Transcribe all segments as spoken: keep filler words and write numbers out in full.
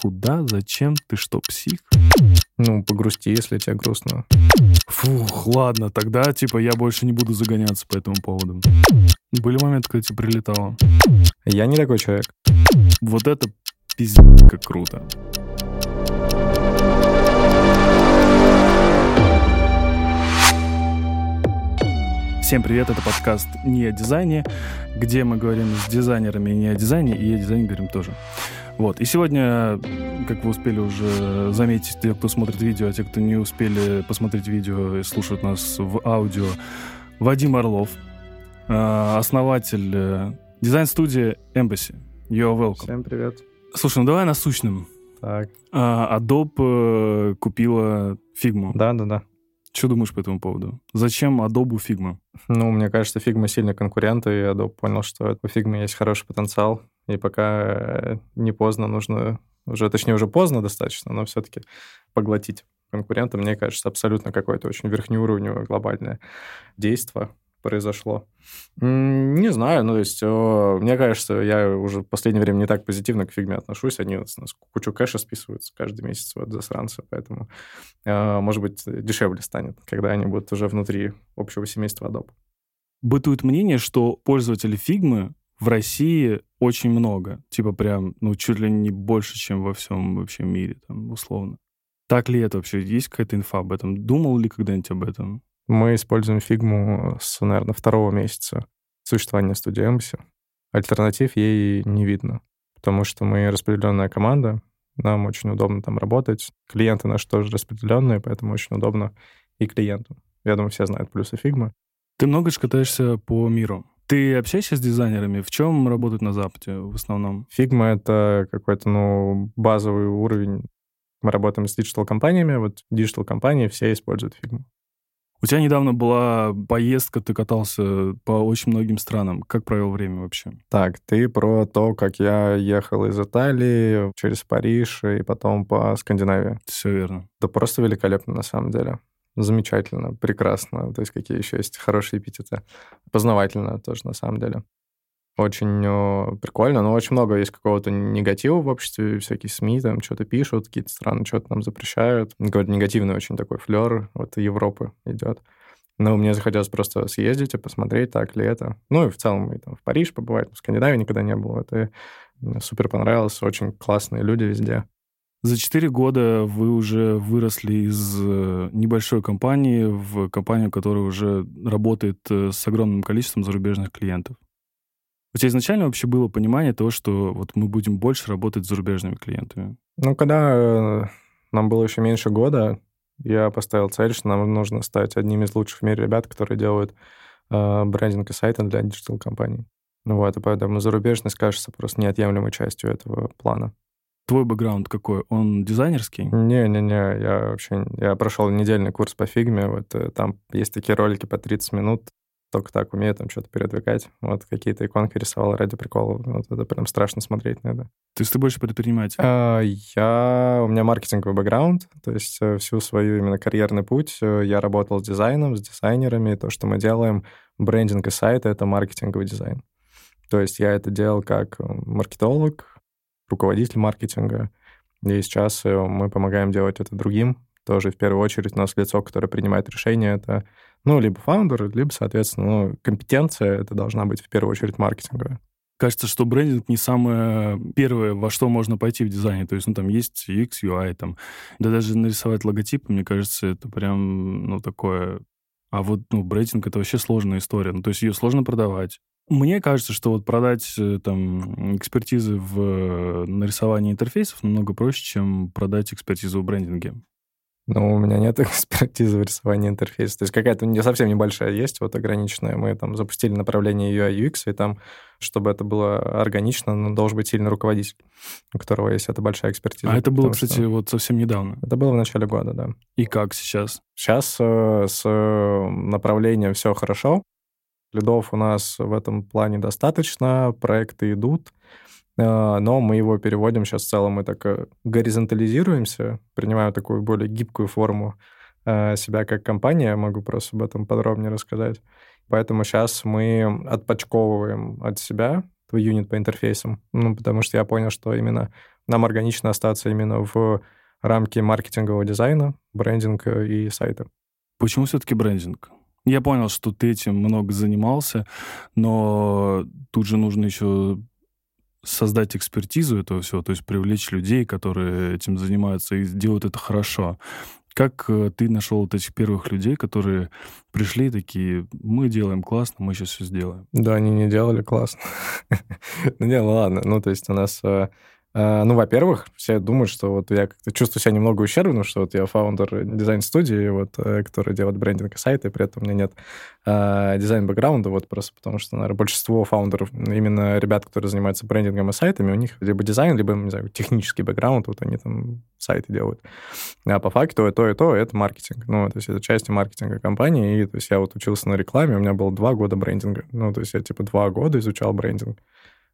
Куда? Зачем? Ты что, псих? Ну, погрусти, если тебе грустно. Фух, ладно, тогда, типа, я больше не буду загоняться по этому поводу. Были моменты, когда тебе прилетало? Я не такой человек. Вот это пиздец как круто. Всем привет, это подкаст «Не о дизайне», где мы говорим с дизайнерами не о дизайне, и о дизайне говорим тоже. Вот. И сегодня, как вы успели уже заметить, те, кто смотрит видео, а те, кто не успели посмотреть видео и слушают нас в аудио, Вадим Орлов, основатель дизайн-студии Embassy. You're welcome. Всем привет. Слушай, ну давай насущным. Так. Adobe купила Figma. Да-да-да. Что думаешь по этому поводу? Зачем Adobe Figma? Ну, мне кажется, Figma сильный конкурент, и Adobe понял, что у Figma есть хороший потенциал, и пока не поздно нужно, уже, точнее, уже поздно достаточно, но все-таки поглотить конкурента, мне кажется, абсолютно какое-то очень верхнеуровневое глобальное действие произошло. Не знаю, ну, то есть, о, мне кажется, я уже в последнее время не так позитивно к Фигме отношусь, они у нас кучу кэша списываются каждый месяц, вот, засранцы, поэтому, э, может быть, дешевле станет, когда они будут уже внутри общего семейства Adobe. Бытует мнение, что пользователей Фигмы в России очень много, типа прям, ну, чуть ли не больше, чем во всем вообще мире, там, условно. Так ли это вообще? Есть какая-то инфа об этом? Думал ли когда-нибудь об этом? Мы используем Figma с, наверное, второго месяца существования студии Embassy. Альтернатив ей не видно, потому что мы распределенная команда, нам очень удобно там работать. Клиенты наши тоже распределенные, поэтому очень удобно и клиенту. Я думаю, все знают плюсы Figma. Ты много же катаешься по миру. Ты общаешься с дизайнерами? В чем работают на Западе в основном? Figma — это какой-то, ну, базовый уровень. Мы работаем с диджитал-компаниями. Вот диджитал-компании все используют Figma. У тебя недавно была поездка, ты катался по очень многим странам. Как провел время вообще? Так, ты про то, как я ехал из Италии через Париж и потом по Скандинавии. Все верно. Да просто великолепно на самом деле. Замечательно, прекрасно. То есть какие еще есть хорошие эпитеты. Познавательно тоже на самом деле. Очень прикольно, но очень много есть какого-то негатива в обществе, всякие СМИ там что-то пишут, какие-то страны что-то нам запрещают. Говорят, негативный очень такой флер вот Европы идет. Но мне захотелось просто съездить и посмотреть, так ли это. Ну и в целом и там в Париж побывать, в Скандинавии никогда не было. Это мне супер понравилось, очень классные люди везде. За четыре года вы уже выросли из небольшой компании в компанию, которая уже работает с огромным количеством зарубежных клиентов. У тебя изначально вообще было понимание того, что вот мы будем больше работать с зарубежными клиентами? Ну, когда нам было еще меньше года, я поставил цель, что нам нужно стать одним из лучших в мире ребят, которые делают э, брендинг и сайты для диджитал-компаний. Вот, и поэтому зарубежность кажется просто неотъемлемой частью этого плана. Твой бэкграунд какой? Он дизайнерский? Не-не-не, я вообще... Я прошел недельный курс по фигме, вот там есть такие ролики по тридцать минут, только так умею там что-то передвигать. Вот какие-то иконки рисовал ради прикола. Вот это прям страшно смотреть на это. То есть ты больше предприниматель? А, я... У меня маркетинговый бэкграунд, то есть всю свою именно карьерный путь я работал с дизайном, с дизайнерами. То, что мы делаем, брендинг и сайты, это маркетинговый дизайн. То есть я это делал как маркетолог, руководитель маркетинга. И сейчас мы помогаем делать это другим. Тоже в первую очередь у нас лицо, которое принимает решение, это, ну, либо фаундер, либо, соответственно, ну, компетенция, это должна быть в первую очередь маркетинговая. Кажется, что брендинг не самое первое, во что можно пойти в дизайне. То есть, ну, там есть ю экс, ю ай, там. Да даже нарисовать логотип, мне кажется, это прям, ну, такое... А вот, ну, брендинг — это вообще сложная история. Ну, то есть ее сложно продавать. Мне кажется, что вот продать там экспертизы в нарисовании интерфейсов намного проще, чем продать экспертизу в брендинге. Но у меня нет экспертизы в рисовании интерфейса. То есть какая-то не совсем небольшая есть, вот ограниченная. Мы там запустили направление ю ай ю экс, и там, чтобы это было органично, ну, должен быть сильный руководитель, у которого есть эта большая экспертиза. А это было, кстати, что... вот совсем недавно? Это было в начале года, да. И как сейчас? Сейчас э, с направлением все хорошо. Лидов у нас в этом плане достаточно, проекты идут. Но мы его переводим сейчас в целом, мы так горизонтализируемся, принимаем такую более гибкую форму себя как компания, я могу просто об этом подробнее рассказать. Поэтому сейчас мы отпочковываем от себя юнит по интерфейсам, ну, потому что я понял, что именно нам органично остаться именно в рамке маркетингового дизайна, брендинга и сайта. Почему все-таки брендинг? Я понял, что ты этим много занимался, но тут же нужно еще создать экспертизу этого всего, то есть привлечь людей, которые этим занимаются и делают это хорошо. Как ты нашел вот этих первых людей, которые пришли и такие, мы делаем классно, мы сейчас все сделаем? Да, они не делали классно. Ну, не, ладно. Ну, то есть у нас... Ну, во-первых, все думают, что вот я как-то чувствую себя немного ущербным, что вот я фаундер дизайн-студии, вот, которая делает брендинг и сайты, и при этом у меня нет а, дизайн-бэкграунда, вот просто потому что, наверное, большинство фаундеров, именно ребят, которые занимаются брендингом и сайтами, у них либо дизайн, либо, не знаю, технический бэкграунд, вот они там сайты делают. А по факту и то, и то, это маркетинг. Ну, то есть это часть маркетинга компании, и то есть я вот учился на рекламе, у меня было два года брендинга. Ну, то есть я типа два года изучал брендинг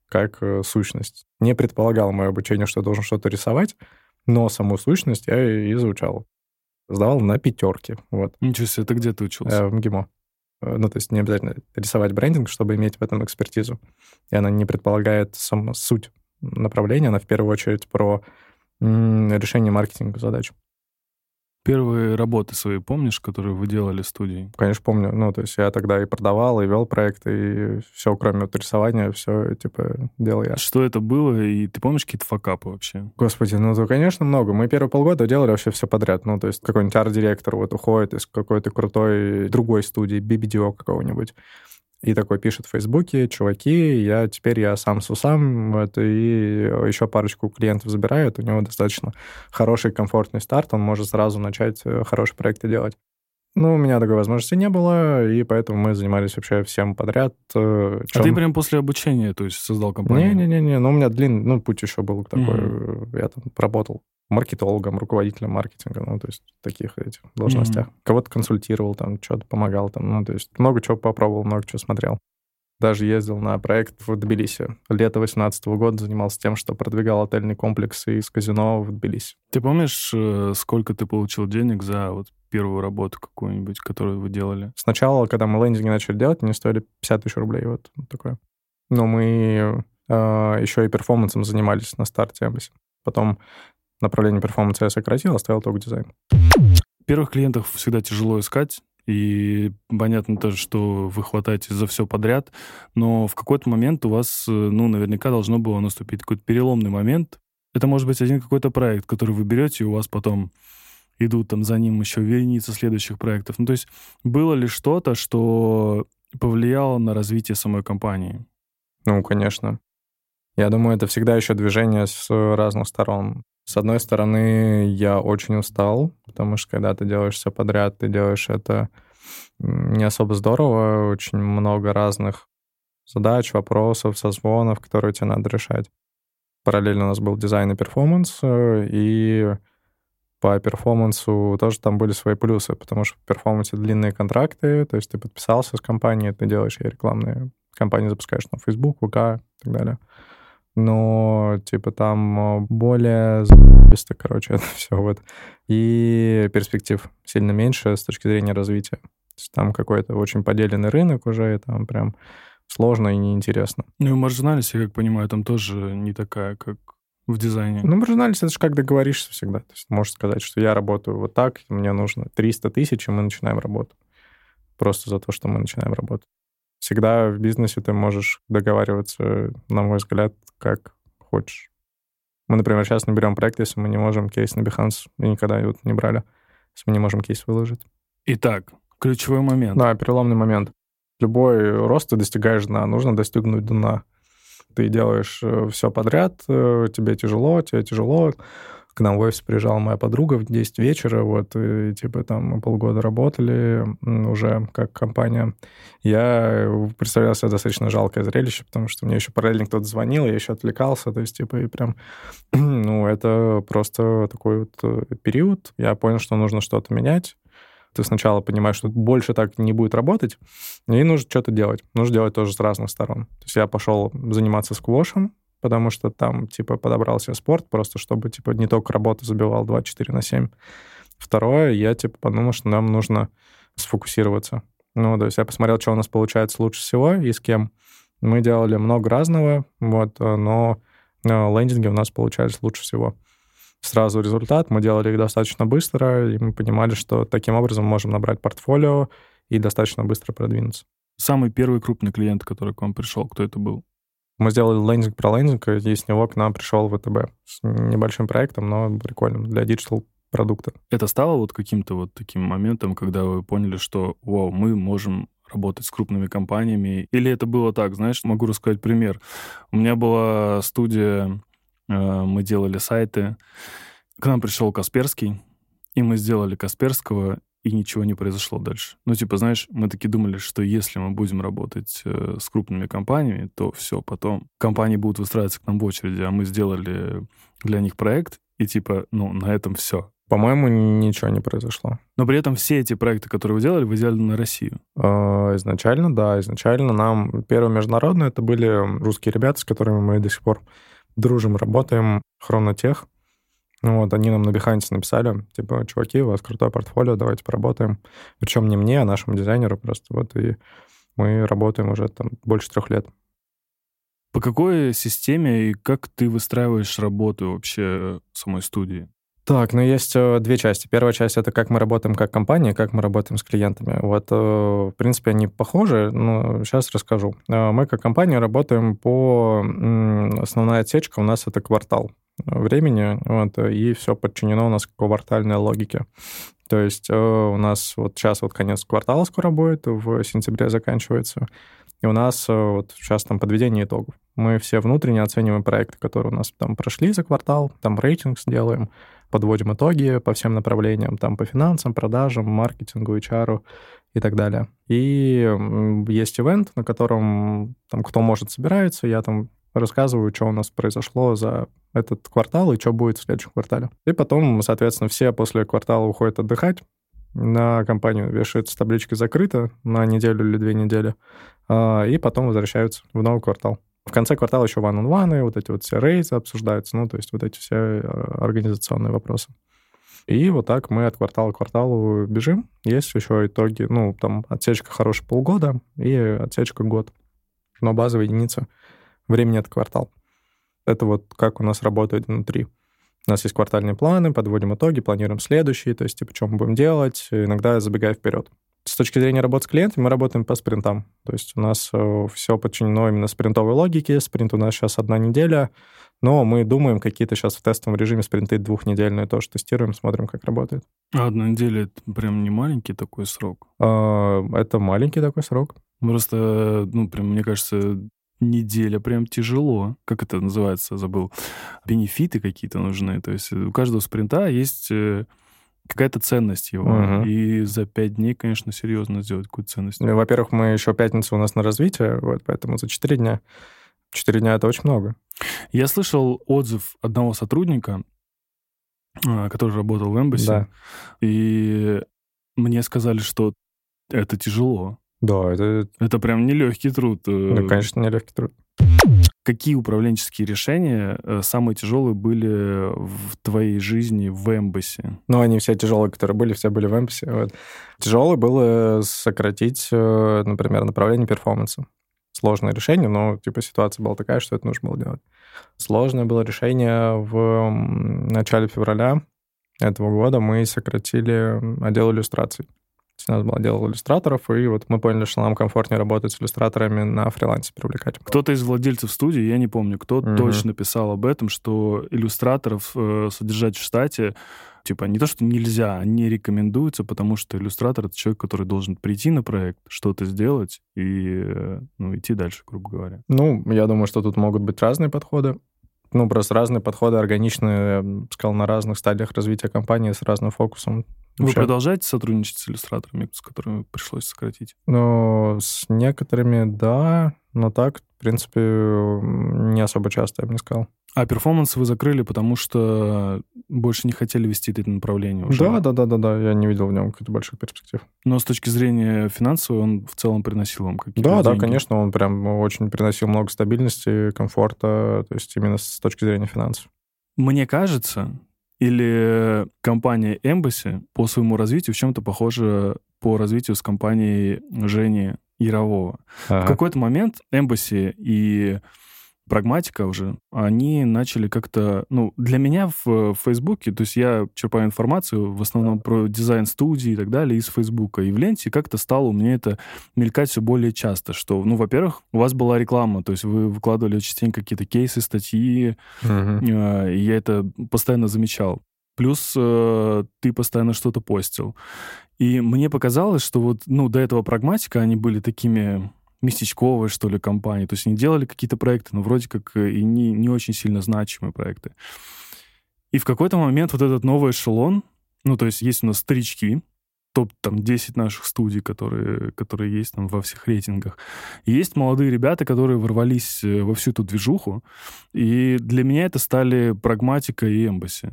как сущность. Не предполагало мое обучение, что я должен что-то рисовать, но саму сущность я и изучал. Сдавал на пятерки. Вот. Ничего себе, ты где ты учился? Э, в МГИМО. Ну, то есть не обязательно рисовать брендинг, чтобы иметь в этом экспертизу. И она не предполагает сама суть направления, она в первую очередь про м- решение маркетинговых задач. Первые работы свои помнишь, которые вы делали в студии? Конечно, помню. Ну, то есть я тогда и продавал, и вел проект, и все, кроме вот рисования, все, типа, делал я. Что это было? И ты помнишь какие-то факапы вообще? Господи, ну, то, конечно, много. Мы первые полгода делали вообще все подряд. Ну, то есть какой-нибудь арт-директор вот уходит из какой-то крутой другой студии, би би ди о какого-нибудь, и такой пишет в Фейсбуке: чуваки, я теперь я сам с усам, вот, и еще парочку клиентов забирают, у него достаточно хороший, комфортный старт, он может сразу начать хорошие проекты делать. Ну, у меня такой возможности не было, и поэтому мы занимались вообще всем подряд. Чем... А ты прям после обучения, то есть, создал компанию? Не-не-не, ну, у меня длинный, ну, путь еще был такой, mm-hmm. я там работал маркетологом, руководителем маркетинга, ну, то есть таких этих должностях. Mm-hmm. Кого-то консультировал, там, что-то помогал, там, ну, то есть много чего попробовал, много чего смотрел. Даже ездил на проект в Тбилиси. Лето восемнадцатого года занимался тем, что продвигал отельный комплекс из казино в Тбилиси. Ты помнишь, сколько ты получил денег за вот первую работу какую-нибудь, которую вы делали? Сначала, когда мы лендинги начали делать, они стоили пятьдесят тысяч рублей, вот такое. Но мы э, еще и перформансом занимались на старте Embassy. Потом направление перформанса я сократил, оставил только дизайн. Первых клиентов всегда тяжело искать, и понятно тоже, что вы хватаетесь за все подряд, но в какой-то момент у вас, ну, наверняка должно было наступить какой-то переломный момент. Это может быть один какой-то проект, который вы берете, и у вас потом идут там за ним еще вереницы следующих проектов. Ну, то есть было ли что-то, что повлияло на развитие самой компании? Ну, конечно. Я думаю, это всегда еще движение с разных сторон. С одной стороны, я очень устал, потому что когда ты делаешь все подряд, ты делаешь это не особо здорово, очень много разных задач, вопросов, созвонов, которые тебе надо решать. Параллельно у нас был дизайн и перформанс, и по перформансу тоже там были свои плюсы, потому что в перформансе длинные контракты, то есть ты подписался с компанией, ты делаешь ей рекламные кампании, запускаешь на Facebook, вэ ка и так далее. Но, типа, там более за***сто, короче, это все вот. И перспектив сильно меньше с точки зрения развития. То есть там какой-то очень поделенный рынок уже, и там прям сложно и неинтересно. Ну и маржинальность, я как понимаю, там тоже не такая, как в дизайне. Ну, маржинальность — это же как договоришься всегда. То есть можешь сказать, что я работаю вот так, мне нужно триста тысяч, и мы начинаем работу. Просто за то, что мы начинаем работу. Всегда в бизнесе ты можешь договариваться, на мой взгляд, как хочешь. Мы, например, сейчас не берем проект, если мы не можем кейс на Behance. Мы никогда его не брали, если мы не можем кейс выложить. Итак, ключевой момент. Да, переломный момент. Любой рост ты достигаешь дна, нужно достигнуть дна. Ты делаешь все подряд, тебе тяжело, тебе тяжело. К нам в офис приезжала моя подруга в десять вечера, вот, и, типа, там мы полгода работали уже как компания. Я представлял себе достаточно жалкое зрелище, потому что мне еще параллельно кто-то звонил, я еще отвлекался, то есть, типа, и прям, ну, это просто такой вот период. Я понял, что нужно что-то менять. Ты сначала понимаешь, что больше так не будет работать, и нужно что-то делать. Нужно делать тоже с разных сторон. То есть я пошел заниматься сквошем, потому что там, типа, подобрал себе спорт, просто чтобы, типа, не только работу забивал двадцать четыре на семь. Второе, я, типа, подумал, что нам нужно сфокусироваться. Ну, то есть я посмотрел, что у нас получается лучше всего и с кем. Мы делали много разного, вот, но лендинги у нас получались лучше всего. Сразу результат, мы делали их достаточно быстро, и мы понимали, что таким образом можем набрать портфолио и достаточно быстро продвинуться. Самый первый крупный клиент, который к вам пришел, кто это был? Мы сделали лендинг про лендинг, и с него к нам пришел вэ тэ бэ с небольшим проектом, но прикольным для диджитал-продукта. Это стало вот каким-то вот таким моментом, когда вы поняли, что, вау, мы можем работать с крупными компаниями? Или это было так, знаешь, могу рассказать пример. У меня была студия, мы делали сайты, к нам пришел Касперский, и мы сделали Касперского, и ничего не произошло дальше. Ну, типа, знаешь, мы таки думали, что если мы будем работать э, с крупными компаниями, то все, потом компании будут выстраиваться к нам в очереди, а мы сделали для них проект, и типа, ну, на этом все. По-моему, ничего не произошло. Но при этом все эти проекты, которые вы делали, вы делали на Россию? Изначально, да, изначально нам первые международные, это были русские ребята, с которыми мы до сих пор дружим, работаем, Хронотех. Ну вот, они нам на Behance написали, типа, чуваки, у вас крутое портфолио, давайте поработаем. Причем не мне, а нашему дизайнеру просто. Вот, и мы работаем уже там больше трех лет. По какой системе и как ты выстраиваешь работу вообще самой студии? Так, ну есть две части. Первая часть — это как мы работаем как компания, как мы работаем с клиентами. Вот, в принципе, они похожи, но сейчас расскажу. Мы как компания работаем по... Основная отсечка у нас — это квартал времени, вот, и все подчинено у нас квартальной логике. То есть у нас вот сейчас вот конец квартала скоро будет, в сентябре заканчивается, и у нас вот сейчас там подведение итогов. Мы все внутренне оцениваем проекты, которые у нас там прошли за квартал, там рейтинг сделаем, подводим итоги по всем направлениям, там по финансам, продажам, маркетингу, эйч ар и так далее. И есть ивент, на котором там кто может собирается, я там рассказываю, что у нас произошло за этот квартал и что будет в следующем квартале. И потом, соответственно, все после квартала уходят отдыхать. На компанию вешаются таблички «закрыто» на неделю или две недели, и потом возвращаются в новый квартал. В конце квартала еще one-on-one, вот эти вот все рейсы обсуждаются, ну, то есть вот эти все организационные вопросы. И вот так мы от квартала к кварталу бежим. Есть еще итоги, ну, там, отсечка хорошая полгода и отсечка год. Но базовая единица — времени — это квартал. Это вот как у нас работает внутри. У нас есть квартальные планы, подводим итоги, планируем следующие, то есть, типа, что мы будем делать, иногда забегая вперед. С точки зрения работы с клиентами мы работаем по спринтам. То есть у нас все подчинено именно спринтовой логике. Спринт у нас сейчас одна неделя, но мы думаем какие-то сейчас в тестовом режиме спринты двухнедельные тоже тестируем, смотрим, как работает. А одна неделя — это прям не маленький такой срок? Это маленький такой срок. Просто, ну, прям, мне кажется... Неделя прям тяжело. Как это называется? Забыл. Бенефиты какие-то нужны. То есть у каждого спринта есть какая-то ценность его. Угу. И за пять дней, конечно, серьезно сделать какую-то ценность. Ну, во-первых, мы еще пятница у нас на развитие, вот, поэтому за четыре дня. Четыре дня — это очень много. Я слышал отзыв одного сотрудника, который работал в Embassy, да. И мне сказали, что это тяжело. Да, это... Это прям нелегкий труд. Ну, конечно, нелегкий труд. Какие управленческие решения самые тяжелые были в твоей жизни в Embassy? Ну, они все тяжелые, которые были, все были в Embassy. Вот. Тяжелое было сократить, например, направление перформанса. Сложное решение, но типа ситуация была такая, что это нужно было делать. Сложное было решение в начале февраля этого года. Мы сократили отдел иллюстраций. У нас был отдел иллюстраторов, и вот мы поняли, что нам комфортнее работать с иллюстраторами на фрилансе привлекать. Кто-то из владельцев студии, я не помню, кто mm-hmm. точно писал об этом, что иллюстраторов э, содержать в штате, типа, не то, что нельзя, они рекомендуются, потому что иллюстратор — это человек, который должен прийти на проект, что-то сделать и э, ну, идти дальше, грубо говоря. Ну, я думаю, что тут могут быть разные подходы. Ну, просто разные подходы органичные, я бы сказал, на разных стадиях развития компании с разным фокусом. Вы вообще продолжаете сотрудничать с иллюстраторами, с которыми пришлось сократить? Ну, с некоторыми, да, но так, в принципе, не особо часто, я бы не сказал. А перформанс вы закрыли, потому что больше не хотели вести это направление уже? Да, да, да, да, да, я не видел в нем каких-то больших перспектив. Но с точки зрения финансовой он в целом приносил вам какие-то да, деньги? Да, да, конечно, он прям очень приносил много стабильности, комфорта, то есть именно с точки зрения финансов. Мне кажется... Или компания Embassy по своему развитию в чем-то похожа по развитию с компанией Жени Ярового. Ага. В какой-то момент Embassy и Прагматика уже, они начали как-то... Ну, для меня в Фейсбуке, то есть я черпаю информацию в основном про дизайн студии и так далее из Фейсбука, и в ленте как-то стало у меня это мелькать все более часто, что, ну, во-первых, у вас была реклама, то есть вы выкладывали частенько какие-то кейсы, статьи, uh-huh. и я это постоянно замечал. Плюс э, ты постоянно что-то постил. И мне показалось, что вот, ну, до этого Прагматика, они были такими... местечковые, что ли, компании. То есть они делали какие-то проекты, но вроде как и не, не очень сильно значимые проекты. И в какой-то момент вот этот новый эшелон, ну, то есть есть у нас старички, топ-десять наших студий, которые, которые есть там во всех рейтингах. И есть молодые ребята, которые ворвались во всю эту движуху, и для меня это стали Прагматика и Эмбасси.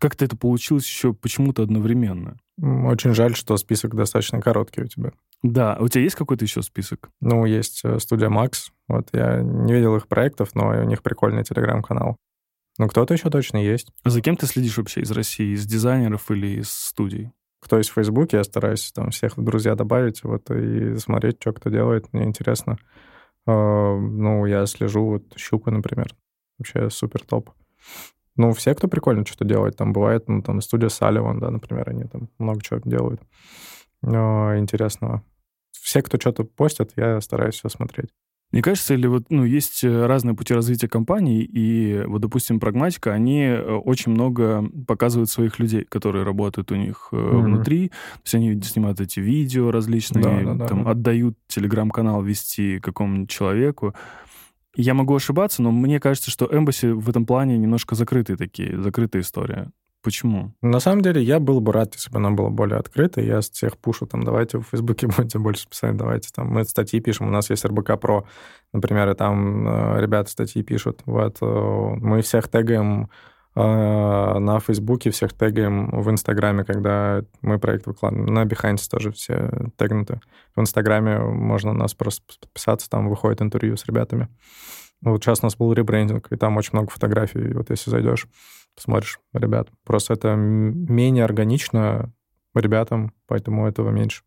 Как-то это получилось еще почему-то одновременно. Очень жаль, что список достаточно короткий у тебя. Да. У тебя есть какой-то еще список? Ну, есть студия Макс. Вот я не видел их проектов, но у них прикольный телеграм-канал. Ну, кто-то еще точно есть. А за кем ты следишь вообще из России? Из дизайнеров или из студий? Кто есть в Фейсбуке, я стараюсь там всех в друзья добавить вот, и смотреть, что кто делает. Мне интересно. Ну, я слежу. Вот Щупы, например. Вообще супер топ. Ну, все, кто прикольно что-то делает, там бывает, ну, там, студия Саливан, да, например, они там много чего делают но интересного. Все, кто что-то постят, я стараюсь все смотреть. Мне кажется, или вот, ну, есть разные пути развития компаний, и вот, допустим, Прагматика, они очень много показывают своих людей, которые работают у них mm-hmm. внутри, то есть они снимают эти видео различные, да, да, там, да. отдают телеграм-канал вести какому-нибудь человеку. Я могу ошибаться, но мне кажется, что Embassy в этом плане немножко закрытые такие, закрытая история. Почему? На самом деле, я был бы рад, если бы она была более открытой. Я всех пушу, там, давайте в Фейсбуке будете больше писать, давайте там. Мы статьи пишем, у нас есть эр бэ ка-про, например, и там э, ребята статьи пишут. Вот, э, мы всех тегаем э, на Фейсбуке, всех тегаем в Инстаграме, когда мы проект выкладываем. На Behance тоже все тегнуты. В Инстаграме можно у нас просто подписаться, там выходит интервью с ребятами. Вот сейчас у нас был ребрендинг, и там очень много фотографий. Вот если зайдешь, посмотришь, ребят. Просто это менее органично ребятам, поэтому этого меньше.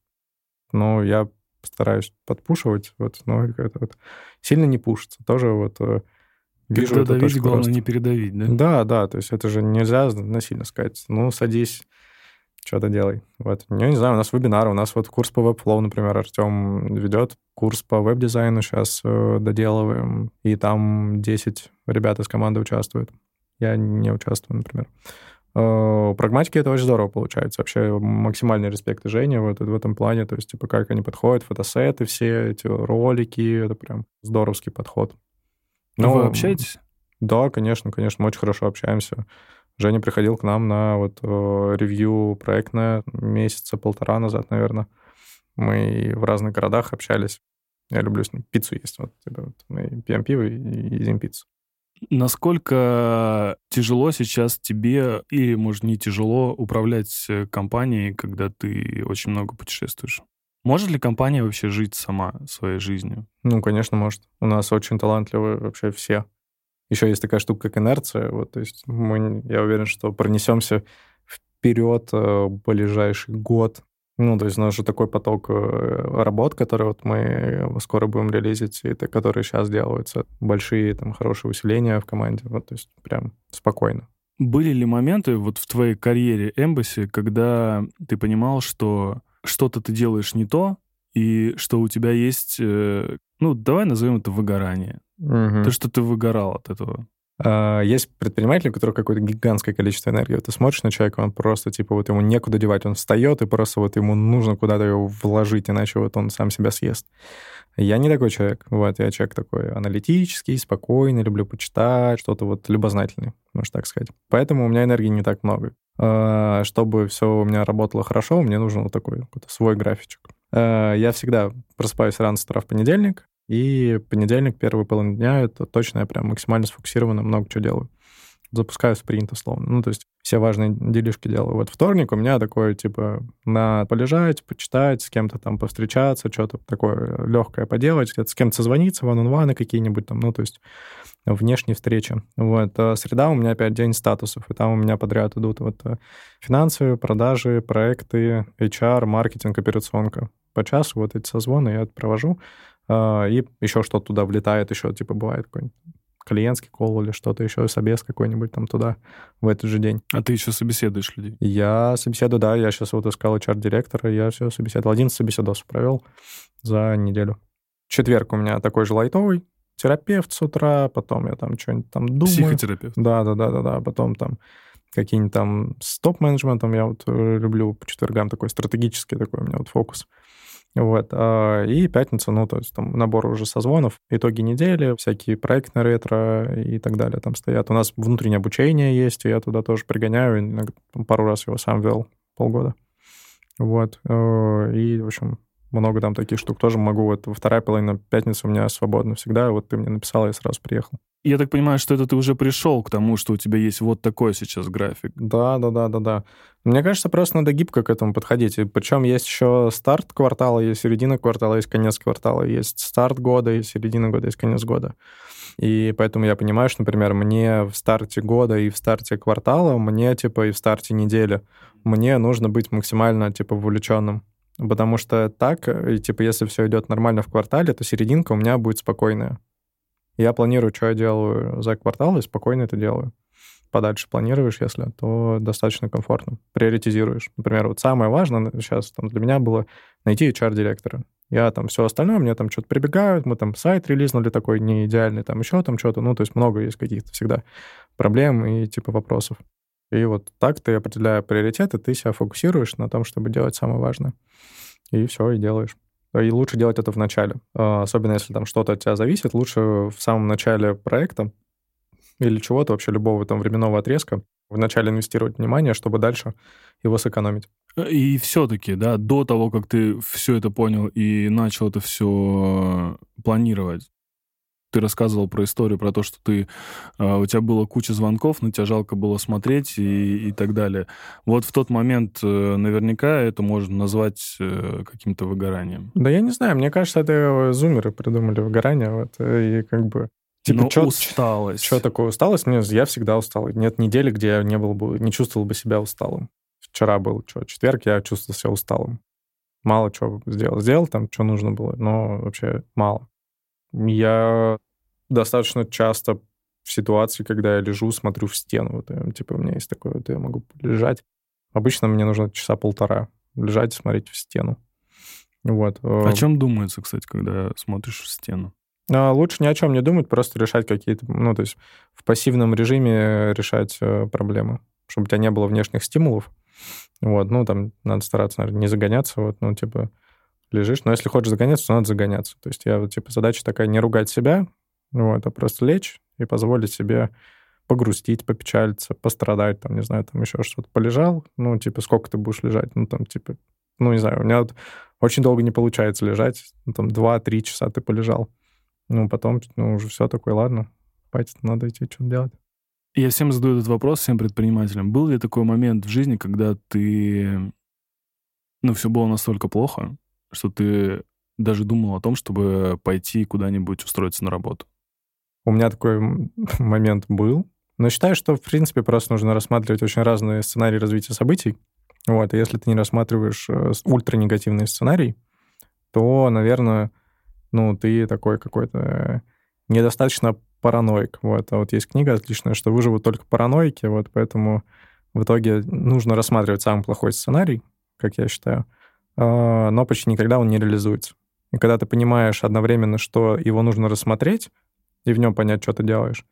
Но я стараюсь подпушивать, вот, но это вот сильно не пушится. Тоже вот вижу... Передавить, главное, просто. Не передавить, да? Да, да, то есть это же нельзя насильно сказать. Ну, садись, что-то делай. Вот. Я не знаю, у нас вебинары, у нас вот курс по веб-флоу, например, Артем ведет. Курс по веб-дизайну сейчас доделываем, и там десять ребят из команды участвуют. Я не участвую, например. У Прагматики это очень здорово получается. Вообще максимальный респект и Жене вот в этом плане. То есть, типа, как они подходят, фотосеты все, эти ролики. Это прям здоровский подход. Но... Вы общаетесь? Да, конечно, конечно. Мы очень хорошо общаемся. Женя приходил к нам на вот ревью проектное месяца полтора назад, наверное. Мы в разных городах общались. Я люблю с ним пиццу есть. Вот, типа, вот мы пьем пиво и едим пиццу. Насколько тяжело сейчас тебе, или, может, не тяжело, управлять компанией, когда ты очень много путешествуешь? Может ли компания вообще жить сама своей жизнью? Ну, конечно, может. У нас очень талантливые вообще все. Еще есть такая штука, как инерция. Вот, то есть мы, я уверен, что пронесемся вперед в ближайший год. Ну, то есть у нас же такой поток работ, которые вот мы скоро будем релизить, и которые сейчас делаются. Большие, там, хорошие усиления в команде. Вот, то есть прям спокойно. Были ли моменты вот в твоей карьере Embassy, когда ты понимал, что что-то ты делаешь не то, и что у тебя есть, ну, давай назовем это выгорание. Угу. То, что ты выгорал от этого. Есть предприниматели, у которых какое-то гигантское количество энергии. Ты смотришь на человека, он просто, типа, вот ему некуда девать, он встает, и просто вот ему нужно куда-то его вложить, иначе вот он сам себя съест. Я не такой человек. Вот, я человек такой аналитический, спокойный, люблю почитать, что-то вот любознательный, можно так сказать. Поэтому у меня энергии не так много. Чтобы все у меня работало хорошо, мне нужен вот такой какой-то свой графичек. Я всегда просыпаюсь рано с утра в понедельник, и понедельник, первый половина дня, это точно я прям максимально сфокусированно много чего делаю. Запускаю спринт, условно. Ну, то есть все важные делишки делаю. Вот вторник у меня такое, типа, на полежать, почитать, с кем-то там повстречаться, что-то такое легкое поделать, с кем-то созвониться, ван-он-ваны какие-нибудь там, ну, то есть внешние встречи. Вот. А среда у меня опять день статусов, и там у меня подряд идут вот финансы, продажи, проекты, эйч ар, маркетинг, операционка. По часу вот эти созвоны я провожу, и еще что-то туда влетает, еще, типа, бывает какой-нибудь клиентский колл или что-то еще, собес какой-нибудь там туда в этот же день. А ты еще собеседуешь людей? Я собеседую, да. Я сейчас вот искал эйч ар-директора, я все собеседовал. одиннадцать собеседосов провел за неделю. Четверг у меня такой же лайтовый. Терапевт с утра, потом я там что-нибудь там думаю. Психотерапевт. Да-да-да-да-да. Потом там какие-нибудь там с топ-менеджментом. Я вот люблю по четвергам такой стратегический такой у меня вот фокус. Вот. И пятница, ну, то есть там набор уже созвонов, итоги недели, всякие проектные ретро и так далее там стоят. У нас внутреннее обучение есть, и я туда тоже пригоняю. Пару раз его сам вел полгода. Вот. И, в общем, много там таких штук тоже могу. Вот вторая половина пятницы у меня свободна всегда. Вот ты мне написал, я сразу приехал. Я так понимаю, что это ты уже пришел к тому, что у тебя есть вот такой сейчас график. Да, да, да, да, да. Мне кажется, просто надо гибко к этому подходить. И причем есть еще старт квартала, есть середина квартала, есть конец квартала, есть старт года, есть середина года, есть конец года. И поэтому я понимаю, что, например, мне в старте года и в старте квартала, мне, типа, и в старте недели, мне нужно быть максимально, типа, вовлеченным. Потому что так, и, типа, если все идет нормально в квартале, то серединка у меня будет спокойная. Я планирую, что я делаю за квартал, и спокойно это делаю. Подальше планируешь, если, то достаточно комфортно. Приоритизируешь. Например, вот самое важное сейчас там, для меня было найти эйч ар-директора. Я там все остальное, мне там что-то прибегают, мы там сайт релизнули такой не идеальный, там еще там что-то. Ну, то есть много есть каких-то всегда проблем и типа вопросов. И вот так ты, определяя приоритеты, ты себя фокусируешь на том, чтобы делать самое важное. И все, и делаешь. И лучше делать это в начале. Особенно если там что-то от тебя зависит, лучше в самом начале проекта или чего-то, вообще любого там временного отрезка, вначале инвестировать внимание, чтобы дальше его сэкономить. И все-таки, да, до того, как ты все это понял и начал это все планировать, ты рассказывал про историю, про то, что ты, у тебя была куча звонков, на тебя жалко было смотреть и, и так далее. Вот в тот момент наверняка это можно назвать каким-то выгоранием. Да я не знаю, мне кажется, это зумеры придумали выгорание. Вот, и как бы... Типа, но чё, усталость. Что такое усталость? Нет, я всегда устал. Нет недели, где я не, был бы, не чувствовал бы себя усталым. Вчера был что, четверг, я чувствовал себя усталым. Мало чего сделал. Сделал там, что нужно было, но вообще мало. Я достаточно часто в ситуации, когда я лежу, смотрю в стену. Вот, я, типа, у меня есть такое, вот я могу лежать. Обычно мне нужно часа полтора лежать и смотреть в стену. Вот. О чем думается, кстати, когда смотришь в стену? Лучше ни о чем не думать, просто решать какие-то... Ну, то есть в пассивном режиме решать проблемы, чтобы у тебя не было внешних стимулов. Вот, ну, там надо стараться, наверное, не загоняться. Вот, ну, типа... лежишь, но если хочешь загоняться, то надо загоняться. То есть я, типа, задача такая не ругать себя, вот, а просто лечь и позволить себе погрустить, попечалиться, пострадать, там, не знаю, там еще что-то. Полежал, ну, типа, сколько ты будешь лежать? Ну, там, типа, ну, не знаю, у меня вот очень долго не получается лежать, ну, там, два-три часа ты полежал. Ну, потом, ну, уже все, такое, ладно, пойти, надо идти что-то делать. Я всем задаю этот вопрос, всем предпринимателям. Был ли такой момент в жизни, когда ты... Ну, все было настолько плохо, что ты даже думал о том, чтобы пойти куда-нибудь устроиться на работу? У меня такой момент был. Но считаю, что, в принципе, просто нужно рассматривать очень разные сценарии развития событий. Вот. И если ты не рассматриваешь ультранегативный сценарий, то, наверное, ну, ты такой какой-то недостаточно параноик. Вот. А вот есть книга отличная, что выживут только параноики, вот, поэтому в итоге нужно рассматривать самый плохой сценарий, как я считаю, но почти никогда он не реализуется. И когда ты понимаешь одновременно, что его нужно рассмотреть и в нем понять, что ты делаешь,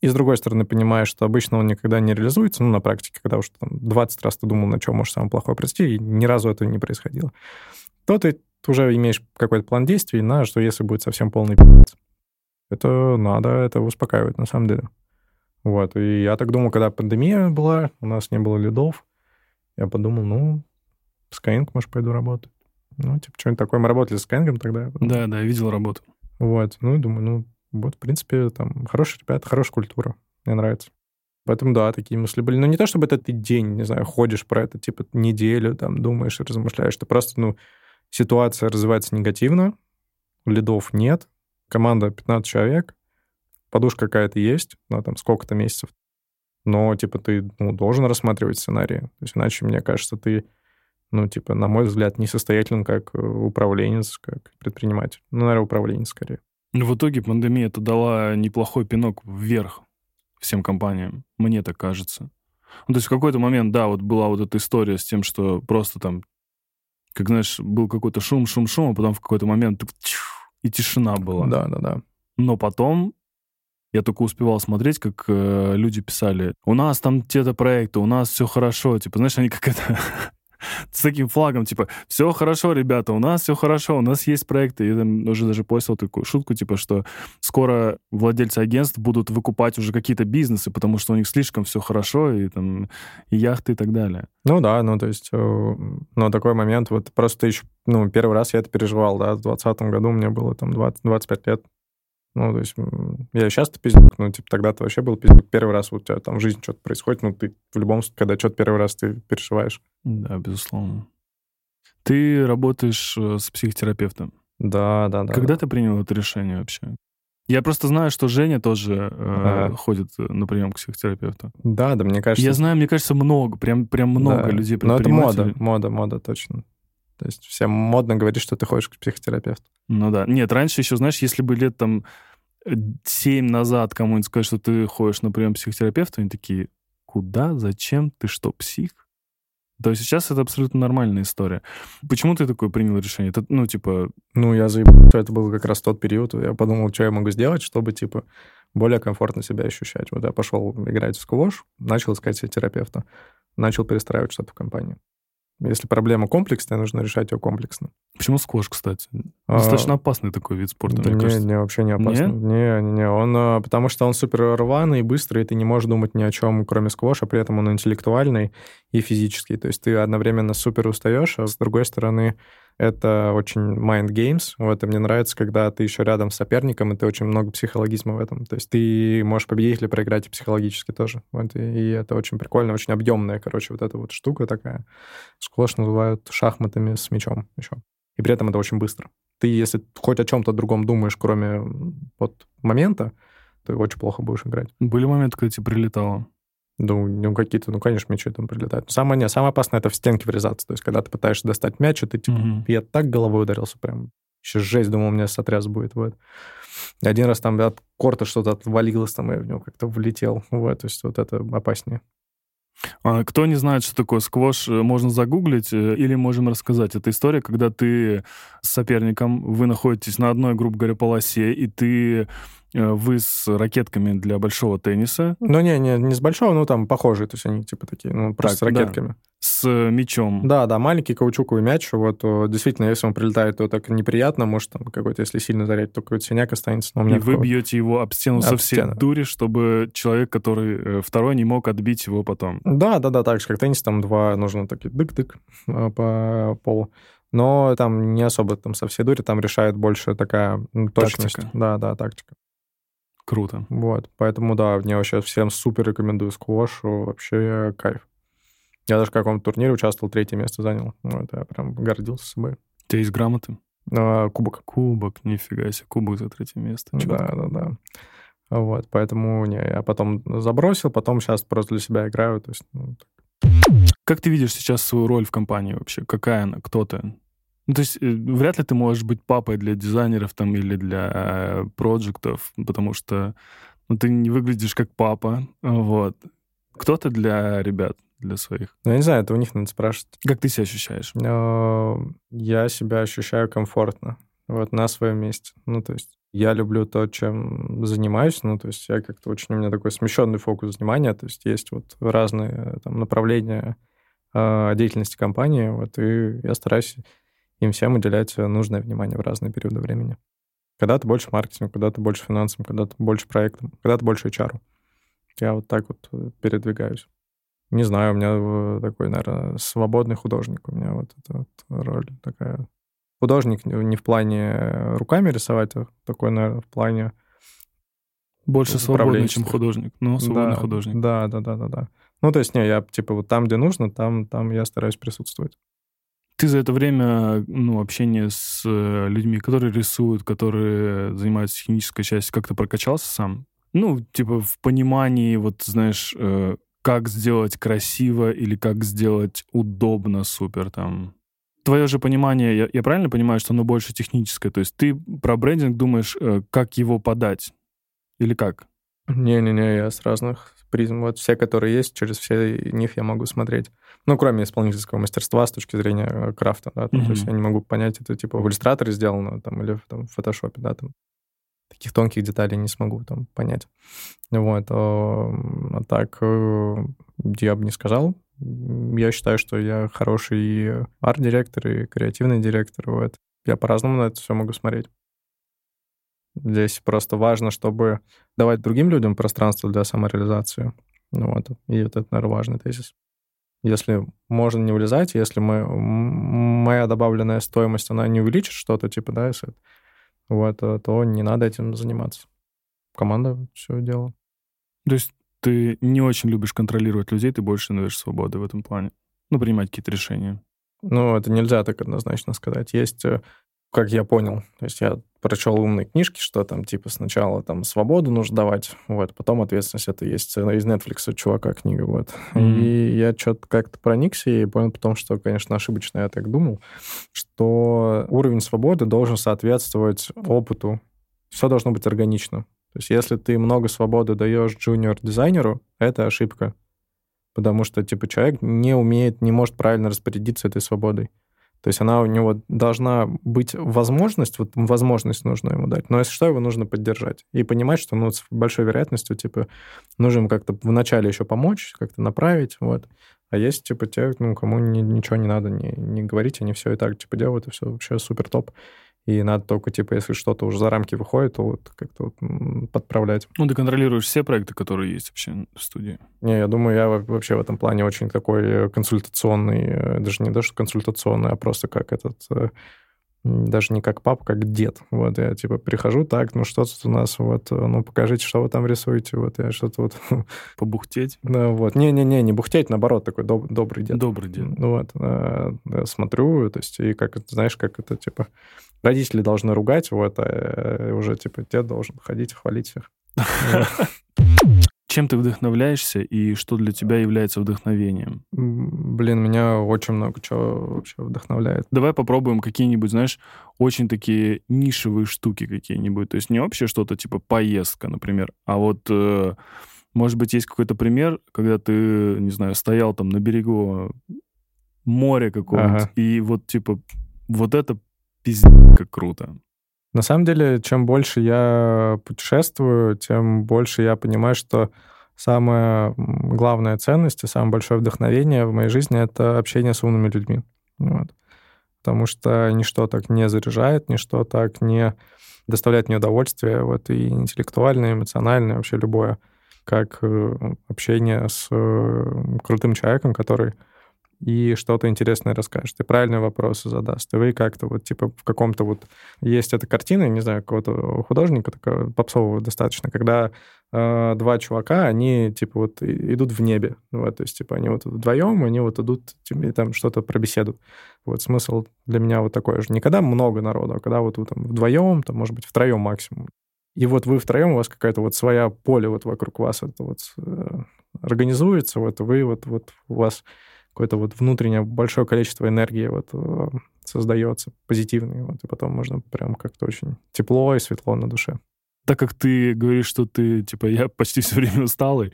и с другой стороны понимаешь, что обычно он никогда не реализуется, ну, на практике, когда уж там двадцать раз ты думал, на чем может самое плохое произойти, и ни разу этого не происходило, то ты уже имеешь какой-то план действий на, что если будет совсем полный пи***ц. Это надо, это успокаивает на самом деле. Вот, и я так думал, когда пандемия была, у нас не было лидов, я подумал, ну... Скайинг, может, пойду работать. Ну, типа, что-нибудь такое. Мы работали с Скайингом тогда. Да, да, я видел работу. Вот. Ну, и думаю, ну, вот, в принципе, там, хорошие ребята, хорошая культура. Мне нравится. Поэтому, да, такие мысли были. Но не то, чтобы это ты день, не знаю, ходишь про это, типа, неделю, там, думаешь и размышляешь. Ты просто, ну, ситуация развивается негативно, лидов нет, команда пятнадцать человек, подушка какая-то есть, ну, там, сколько-то месяцев. Но, типа, ты, ну, должен рассматривать сценарии. То есть иначе, мне кажется, ты... Ну, типа, на мой взгляд, несостоятелен как управленец, как предприниматель. Ну, наверное, управленец скорее. В итоге пандемия это дала неплохой пинок вверх всем компаниям, мне так кажется. Ну, то есть в какой-то момент, да, вот была вот эта история с тем, что просто там, как, знаешь, был какой-то шум-шум-шум, а потом в какой-то момент и тишина была. Да-да-да. Но потом я только успевал смотреть, как э, люди писали, у нас там те-то проекты, у нас все хорошо. Типа, знаешь, они как это... с таким флагом, типа, все хорошо, ребята, у нас все хорошо, у нас есть проекты. Я там уже даже постил такую шутку, типа, что скоро владельцы агентств будут выкупать уже какие-то бизнесы, потому что у них слишком все хорошо, и там и яхты, и так далее. Ну да, ну то есть, ну такой момент, вот просто еще, ну первый раз я это переживал, да, в двадцатом году мне было там двадцать, двадцать пять лет. Ну, то есть, я сейчас-то пиздюк, но, типа, тогда-то вообще был пиздюк. Первый раз у тебя там в жизни что-то происходит, ну, ты в любом случае, когда что-то первый раз ты переживаешь. Да, безусловно. Ты работаешь с психотерапевтом. Да, да, да. Когда да. ты принял это решение вообще? Я просто знаю, что Женя тоже э, да. ходит на прием к психотерапевту. Да, да, мне кажется... Я знаю, мне кажется, много, прям, прям много да. людей предпринимателей. Но это мода, мода, мода, точно. То есть всем модно говорить, что ты ходишь к психотерапевту. Ну да. Нет, раньше еще, знаешь, если бы лет там семь назад кому-нибудь сказать, что ты ходишь на прием к психотерапевту, они такие, куда, зачем, ты что, псих? То есть сейчас это абсолютно нормальная история. Почему ты такое принял решение? Это, ну, типа... Ну, я заебал, что это был как раз тот период, я подумал, что я могу сделать, чтобы, типа, более комфортно себя ощущать. Вот я пошел играть в сквош, начал искать себе терапевта, начал перестраивать что-то в компании. Если проблема комплексная, нужно решать ее комплексно. Почему сквош, кстати? Достаточно а, опасный такой вид спорта, да мне не, кажется. Не, вообще не опасный. Не? не, не, не. Он, потому что он супер рваный, быстрый, и ты не можешь думать ни о чем, кроме сквоша, при этом он интеллектуальный и физический. То есть ты одновременно супер устаешь, а с другой стороны это очень mind games. Вот, и мне нравится, когда ты еще рядом с соперником, и ты очень много психологизма в этом. То есть ты можешь победить или проиграть и психологически тоже. Вот, и, и это очень прикольно, очень объемная, короче, вот эта вот штука такая. Сквош называют шахматами с мячом еще. И при этом это очень быстро. Ты, если хоть о чем-то другом думаешь, кроме вот момента, ты очень плохо будешь играть. Были моменты, когда тебе прилетало? Ну, ну, какие-то, ну, конечно, мячи там прилетают. Самое, не, самое опасное — это в стенки врезаться. То есть, когда ты пытаешься достать мяч, и ты, типа, mm-hmm. я так головой ударился прям. Еще жесть, думал, у меня сотряс будет. Вот. И один раз там от корта что-то отвалилось, там, и в него как-то влетел. Вот, то есть, вот это опаснее. Кто не знает, что такое сквош, можно загуглить или можем рассказать. Это история, когда ты с соперником, вы находитесь на одной, грубо говоря, полосе, и ты... Вы с ракетками для большого тенниса. Ну, не, не, не с большого, но там похожие. То есть они типа такие, ну, просто так, с ракетками. Да. С мячом. Да, да, маленький каучуковый мяч. Вот, действительно, если он прилетает, то так неприятно. Может, там какой-то, если сильно зарядить, то какой-то синяк останется. Но у меня и такого... вы бьете его об стену об со всей стену. дури, чтобы человек, который второй, не мог отбить его потом. Да, да, да, так же, как теннис, там два нужно такие дык-дык по полу. Но там не особо там со всей дури, там решает больше такая ну, точность. Тактика. Да, да, тактика. Круто. Вот, поэтому, да, мне вообще всем супер рекомендую сквош, вообще кайф. Я даже в каком-то турнире участвовал, третье место занял. Вот, я прям гордился собой. У тебя есть грамоты? А, кубок. Кубок, нифига себе, кубок за третье место. Чёрт. Да, да, да. Вот, поэтому не, я потом забросил, потом сейчас просто для себя играю. То есть, ну, так. Как ты видишь сейчас свою роль в компании вообще? Какая она? Кто ты? Ну, то есть вряд ли ты можешь быть папой для дизайнеров там или для проджектов, потому что ну, ты не выглядишь как папа. Вот. Кто ты для ребят, для своих? Ну, я не знаю, это у них надо спрашивать. Как ты себя ощущаешь? Я себя ощущаю комфортно. Вот на своем месте. Ну, то есть я люблю то, чем занимаюсь. Ну, то есть я как-то очень... У меня такой смещенный фокус внимания. То есть есть вот разные там, направления деятельности компании. Вот, и я стараюсь... им всем уделять нужное внимание в разные периоды времени. Когда-то больше маркетингу, когда-то больше финансам, когда-то больше проектам, когда-то больше эйч ар. Я вот так вот передвигаюсь. Не знаю, у меня такой, наверное, свободный художник. У меня вот эта вот роль такая. Художник не в плане руками рисовать, а такой, наверное, в плане... Больше свободный, чем художник, но свободный да, художник. Да, да, да, да, да. Ну, то есть, не, я типа вот там, где нужно, там, там я стараюсь присутствовать. Ты за это время, ну, общение с людьми, которые рисуют, которые занимаются технической частью, как-то прокачался сам? Ну, типа в понимании, вот, знаешь, как сделать красиво или как сделать удобно супер там? Твое же понимание, я, я правильно понимаю, что оно больше техническое? То есть ты про брендинг думаешь, как его подать? Или как? Не-не-не, я с разных призм. Вот все, которые есть, через все них я могу смотреть. Ну, кроме исполнительского мастерства с точки зрения крафта. Да, там, mm-hmm. То есть я не могу понять, это типа в иллюстраторе сделано там, или там, в фотошопе. Да, там. Таких тонких деталей не смогу там, понять. Вот. А так я бы не сказал. Я считаю, что я хороший арт-директор и креативный директор. Вот. Я по-разному на это все могу смотреть. Здесь просто важно, чтобы давать другим людям пространство для самореализации. Вот. И вот это, наверное, важный тезис. Если можно не влезать, если мы, моя добавленная стоимость, она не увеличит что-то, типа, да, если, вот, то не надо этим заниматься. Команда все делала. То есть ты не очень любишь контролировать людей, ты больше даешь свободы в этом плане. Ну, принимать какие-то решения. Ну, это нельзя так однозначно сказать. Есть... Как я понял, то есть я прочел умные книжки, что там типа сначала там свободу нужно давать, вот, потом ответственность. Это есть из Netflix чувака книга, вот. Mm-hmm. И я что-то как-то проникся и понял, потому что, конечно, ошибочно я так думал, что уровень свободы должен соответствовать опыту. Все должно быть органично. То есть если ты много свободы даешь джуниор-дизайнеру, это ошибка, потому что типа человек не умеет, не может правильно распорядиться этой свободой. То есть она у него должна быть возможность, вот возможность нужно ему дать, но если что, его нужно поддержать. И понимать, что ну, с большой вероятностью типа нужно им как-то вначале еще помочь, как-то направить, вот. А есть типа те, ну, кому ни, ничего не надо, не, не говорить, они все и так типа делают, и все вообще супер топ. И надо только, типа, если что-то уже за рамки выходит, то вот как-то вот подправлять. Ну, ты контролируешь все проекты, которые есть вообще в студии? Не, я думаю, я вообще в этом плане очень такой консультационный, даже не то, что консультационный, а просто как этот, даже не как папа, как дед. Вот, я, типа, прихожу, так, ну, что тут у нас, вот, ну, покажите, что вы там рисуете, вот, я что-то вот... Побухтеть? Да, вот. Не-не-не, не бухтеть, наоборот, такой доб- добрый дед. Добрый дед. Вот, я смотрю, то есть, и как, знаешь, как это, типа... Родители должны ругать, вот, а уже, типа, дед должен ходить и хвалить всех. Чем ты вдохновляешься, и что для тебя является вдохновением? Блин, меня очень много чего вообще вдохновляет. Давай попробуем какие-нибудь, знаешь, очень такие нишевые штуки какие-нибудь. То есть не общее что-то, типа, поездка, например, а вот... Может быть, есть какой-то пример, когда ты, не знаю, стоял там на берегу моря какого-нибудь, ага. И вот, типа, вот это... как круто. На самом деле, чем больше я путешествую, тем больше я понимаю, что самая главная ценность и самое большое вдохновение в моей жизни — это общение с умными людьми. Вот. Потому что ничто так не заряжает, ничто так не доставляет мне удовольствие, вот, и интеллектуальное, и эмоциональное, вообще любое, как общение с крутым человеком, который... и что-то интересное расскажет, и правильные вопросы задаст, и вы как-то вот, типа, в каком-то вот... Есть эта картина, не знаю, какого-то художника, такого попсового достаточно, когда э, два чувака, они, типа, вот идут в небе, вот, то есть, типа, они вот вдвоем, они вот идут, типа, там, что-то про беседу. Вот смысл для меня вот такой же. Не когда много народу, а когда вот вы там вдвоем, там, может быть, втроем максимум. И вот вы втроем, у вас какая-то вот своя поле вот вокруг вас, это вот э, организуется, вот вы вот, вот у вас... какое-то вот внутреннее большое количество энергии вот создается, позитивной, вот, и потом можно прям как-то очень тепло и светло на душе. Так как ты говоришь, что ты, типа, я почти все время усталый,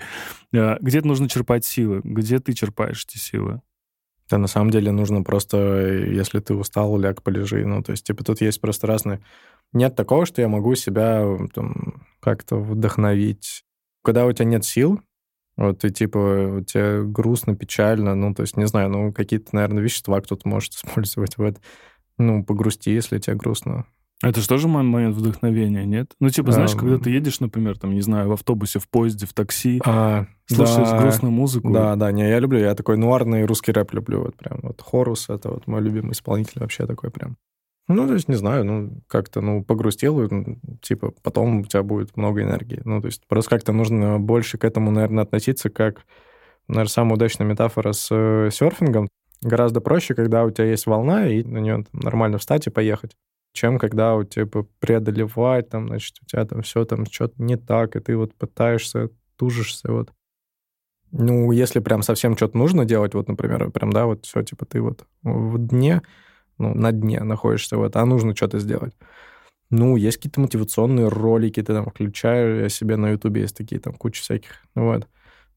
где-то нужно черпать силы, где ты черпаешь эти силы? Да, на самом деле нужно просто, если ты устал, ляг, полежи, ну, то есть, типа, тут есть просто разные... Нет такого, что я могу себя там, как-то вдохновить. Когда у тебя нет сил, вот, и, типа, тебе грустно, печально, ну, то есть, не знаю, ну, какие-то, наверное, вещества кто-то может использовать. Вот. Ну, погрусти, если тебе грустно. Это же тоже момент вдохновения, нет? Ну, типа, знаешь, а, когда ты едешь, например, там, не знаю, в автобусе, в поезде, в такси, а, слушаешь да, грустную музыку. Да, да, не, я люблю, я такой нуарный русский рэп люблю, вот прям, вот Хорус, это вот мой любимый исполнитель вообще такой прям. Ну, то есть, не знаю, ну, как-то, ну, погрустил, типа, потом у тебя будет много энергии. Ну, то есть, просто как-то нужно больше к этому, наверное, относиться, как, наверное, самая удачная метафора с э, серфингом. Гораздо проще, когда у тебя есть волна, и на нее там, нормально встать и поехать, чем когда у тебя типа, преодолевать, там, значит, у тебя там все там что-то не так, и ты вот пытаешься, тужишься, вот. Ну, если прям совсем что-то нужно делать, вот, например, прям, да, вот все, типа, ты вот в дне... ну, на дне находишься в этом, а нужно что-то сделать. Ну, есть какие-то мотивационные ролики, ты там включаешь, я себе на Ютубе есть такие, там куча всяких, вот.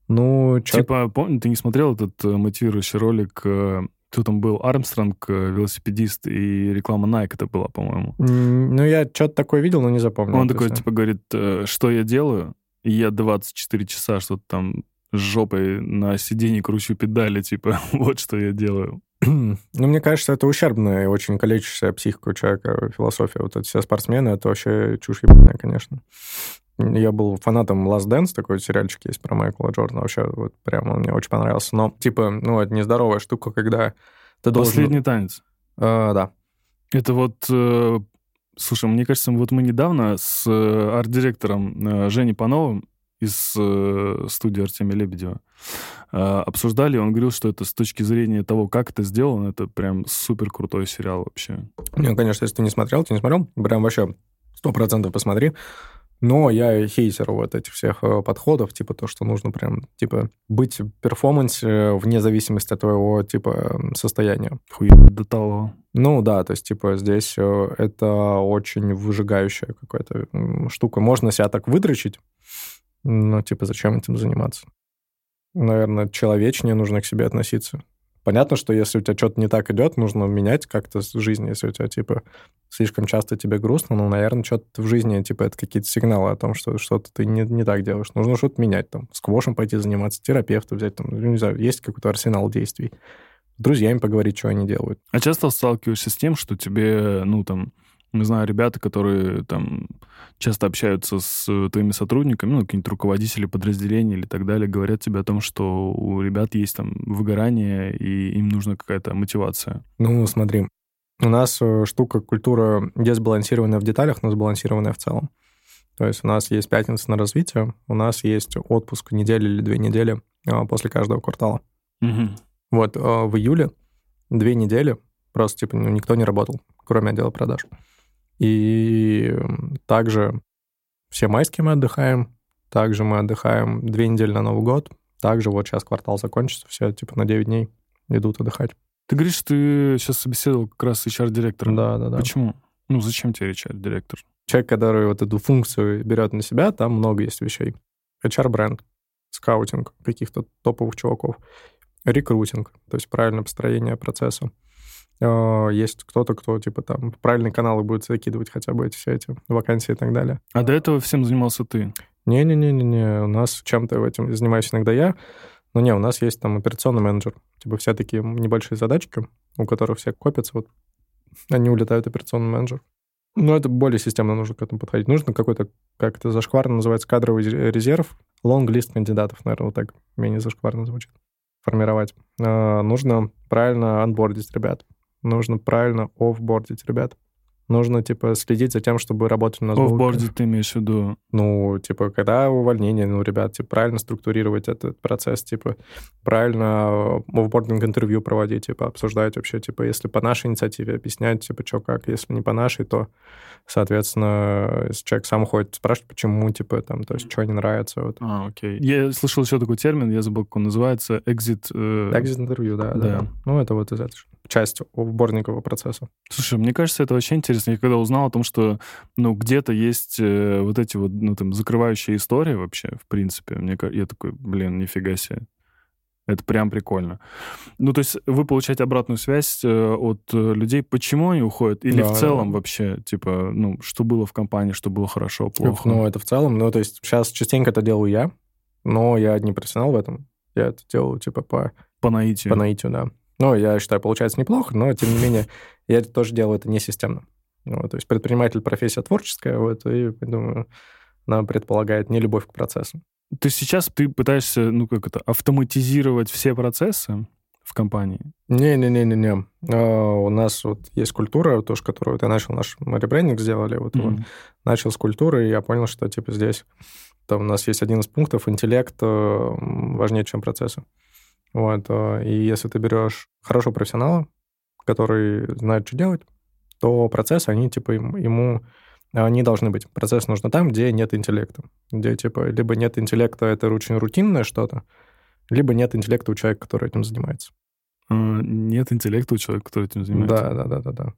Ну, чё... Типа, помню, ты не смотрел этот мотивирующий ролик, кто там был, Армстронг, велосипедист, и реклама Nike это была, по-моему. Ну, я что-то такое видел, но не запомнил. Он такой, типа, говорит, что я делаю, и я двадцать четыре часа что-то там с жопой на сиденье кручу педали, типа, вот что я делаю. Ну, мне кажется, это ущербно и очень калечащая психика у человека, философия. Вот эти все спортсмены, это вообще чушь ебаная, конечно. Я был фанатом Last Dance, такой сериальчик есть про Майкла Джордана, вообще вот прям он мне очень понравился. Но, типа, ну, это нездоровая штука, когда ты должен... Последний танец. Э, да. Это вот... Э, слушай, мне кажется, вот мы недавно с арт-директором э, Женей Пановым из э, студии Артемия Лебедева э, обсуждали, он говорил, что это с точки зрения того, как это сделано, это прям супер крутой сериал вообще. Ну, конечно, если ты не смотрел, ты не смотрел, прям вообще сто процентов посмотри. Но я хейтер вот этих всех подходов, типа то, что нужно прям, типа, быть в перформансе вне зависимости от твоего, типа, состояния. Хуй до того. Ну да, то есть, типа, здесь это очень выжигающая какая-то штука. Можно себя так выдрочить, но, типа, зачем этим заниматься? Наверное, человечнее нужно к себе относиться. Понятно, что если у тебя что-то не так идет, нужно менять как-то жизнь, если у тебя, типа, слишком часто тебе грустно, но, наверное, что-то в жизни, типа, это какие-то сигналы о том, что что-то ты не, не так делаешь. Нужно что-то менять, там, сквошем пойти заниматься, терапевта взять, там, не знаю, есть какой-то арсенал действий, с друзьями поговорить, что они делают. А часто сталкиваешься с тем, что тебе, ну, там, не знаю, ребята, которые, там, часто общаются с твоими сотрудниками, ну, какие-нибудь руководители подразделений или так далее, говорят тебе о том, что у ребят есть там выгорание, и им нужна какая-то мотивация. Ну, смотри, у нас штука, культура десбалансированная в деталях, но сбалансированная в целом. То есть у нас есть пятница на развитие, у нас есть отпуск неделю или две недели после каждого квартала. Угу. Вот в июле две недели просто, типа, никто не работал, кроме отдела продаж. И также все майские мы отдыхаем, также мы отдыхаем две недели на Новый год, также вот сейчас квартал закончится, все типа на девять дней идут отдыхать. Ты говоришь, что ты сейчас собеседовал как раз эйч ар-директора. Да, да, да. Почему? Ну, зачем тебе эйч ар-директор? Человек, который вот эту функцию берет на себя, там много есть вещей. эйч ар-бренд, скаутинг каких-то топовых чуваков, рекрутинг, то есть правильное построение процесса. Есть кто-то, кто, типа, там, правильные каналы будет закидывать хотя бы эти все эти вакансии и так далее. А до этого всем занимался ты? Не-не-не-не-не, у нас чем-то этим занимаюсь иногда я, но не, у нас есть там операционный менеджер, типа, все такие небольшие задачки, у которых все копятся, вот, они улетают в операционный менеджер. Но это более системно нужно к этому подходить. Нужно какой-то, как это зашкварно называется, кадровый резерв, лонг-лист кандидатов, наверное, вот так менее зашкварно звучит, формировать. Нужно правильно анбордить ребят. Нужно правильно офбордить ребят. Нужно, типа, следить за тем, чтобы работать на звуке. Офбордить ты имеешь в виду? Ну, типа, когда увольнение, ну, ребят, типа, правильно структурировать этот процесс, типа, правильно офбординг-интервью проводить, типа, обсуждать вообще, типа, если по нашей инициативе объяснять, типа, что как, если не по нашей, то, соответственно, если человек сам ходит, спрашивает, почему, типа, там, то есть, что не нравится. Вот. А, окей. Я слышал еще такой термин, я забыл, как он называется, экзит... Экзит-интервью, да, да, да. Ну, это вот из этой часть офбордингового процесса. Слушай, мне кажется, это вообще интересно. Я когда узнал о том, что, ну, где-то есть э, вот эти вот, ну, там, закрывающие истории вообще, в принципе, мне, я такой, блин, нифига себе. Это прям прикольно. Ну, то есть вы получаете обратную связь э, от э, людей, почему они уходят, или да, в целом да. Вообще, типа, ну, что было в компании, что было хорошо, плохо? Ну, это в целом, ну, то есть сейчас частенько это делаю я, но я не профессионал в этом. Я это делаю, типа, по... По наитию. По наитию, да. Ну, я считаю, получается неплохо, но, тем не менее, я тоже делаю это не системно. Вот, то есть предприниматель — профессия творческая, вот, и, думаю, она предполагает не любовь к процессу. То есть сейчас ты пытаешься, ну, как это, автоматизировать все процессы в компании? Не-не-не-не-не. У нас вот есть культура, тоже, которую вот я начал, наш ребрендинг сделали, вот, mm-hmm. вот, начал с культуры, и я понял, что, типа, здесь там у нас есть один из пунктов — интеллект важнее, чем процессы. Вот, и если ты берешь хорошего профессионала, который знает, что делать, то процессы, они, типа, ему не должны быть. Процесс нужен там, где нет интеллекта. Где, типа, либо нет интеллекта, это очень рутинное что-то, либо нет интеллекта у человека, который этим занимается. нет интеллекта у человека, который этим занимается. Да, да, да, да, да.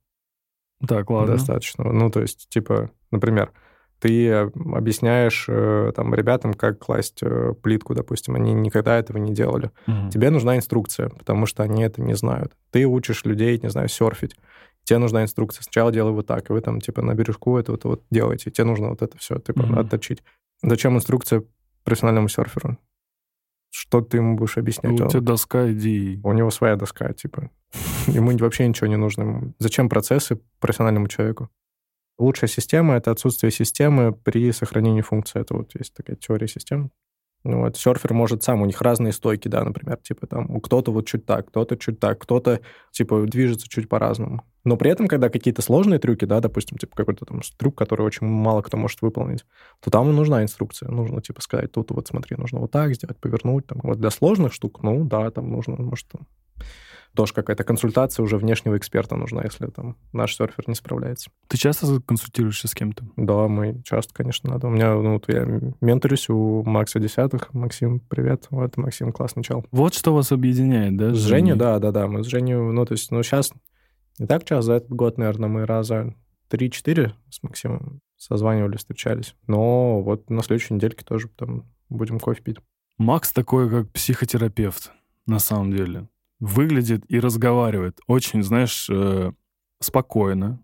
Так, ладно. Достаточно. Ну, то есть, типа, например, ты объясняешь там ребятам, как класть плитку, допустим. Они никогда этого не делали. Mm-hmm. Тебе нужна инструкция, потому что они это не знают. Ты учишь людей, не знаю, серфить. Тебе нужна инструкция. Сначала делай вот так, и вы там, типа, на бережку это вот, вот делаете. Тебе нужно вот это все, типа, mm-hmm. отточить. Зачем инструкция профессиональному серферу? Что ты ему будешь объяснять? У тебя доска, иди. У него своя доска, типа. Ему вообще ничего не нужно. Зачем процессы профессиональному человеку? Лучшая система — это отсутствие системы при сохранении функции. Это вот есть такая теория систем. Вот, серфер может сам, у них разные стойки, да, например, типа там кто-то вот чуть так, кто-то чуть так, кто-то типа движется чуть по-разному. Но при этом, когда какие-то сложные трюки, да, допустим, типа какой-то там трюк, который очень мало кто может выполнить, то там нужна инструкция, нужно типа сказать, тут вот смотри, нужно вот так сделать, повернуть, там вот для сложных штук, ну да, там нужно, может, там, тоже какая-то консультация уже внешнего эксперта нужна, если там наш серфер не справляется. Ты часто консультируешься с кем-то? Да, мы часто, конечно, надо. У меня, ну, вот я менторюсь у Макса Десятых. Максим, привет. Вот, Максим, классный чел. Вот что вас объединяет, да? С Женей, да, да, да. Мы с Женей, ну, то есть, ну, сейчас не так часто, за этот год, наверное, мы раза три-четыре с Максимом созванивались, встречались. Но вот на следующей недельке тоже там будем кофе пить. Макс такой, как психотерапевт, на самом деле. Выглядит и разговаривает очень, знаешь, э, спокойно.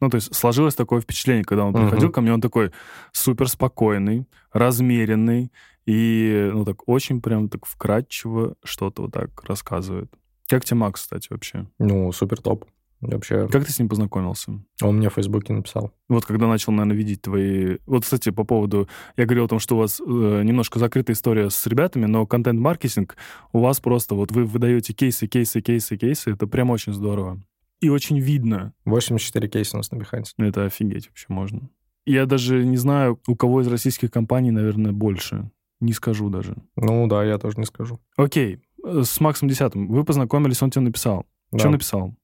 Ну, то есть сложилось такое впечатление, когда он приходил uh-huh. ко мне, он такой суперспокойный, размеренный и, ну, так очень прям так вкратчиво что-то вот так рассказывает. Как тебе Макс, кстати, вообще? Ну, супер топ. Вообще... Как ты с ним познакомился? Он мне в Фейсбуке написал. Вот когда начал, наверное, видеть твои... Вот, кстати, по поводу... Я говорил о том, что у вас э, немножко закрытая история с ребятами, но контент-маркетинг у вас просто... Вот вы выдаете кейсы, кейсы, кейсы, кейсы. Это прям очень здорово. И очень видно. восемьдесят четыре кейса у нас на Behance. Это офигеть вообще можно. Я даже не знаю, у кого из российских компаний, наверное, больше. Не скажу даже. Ну да, я тоже не скажу. Окей. С Максом Десятым. Вы познакомились, он тебе написал. Да. Что написал?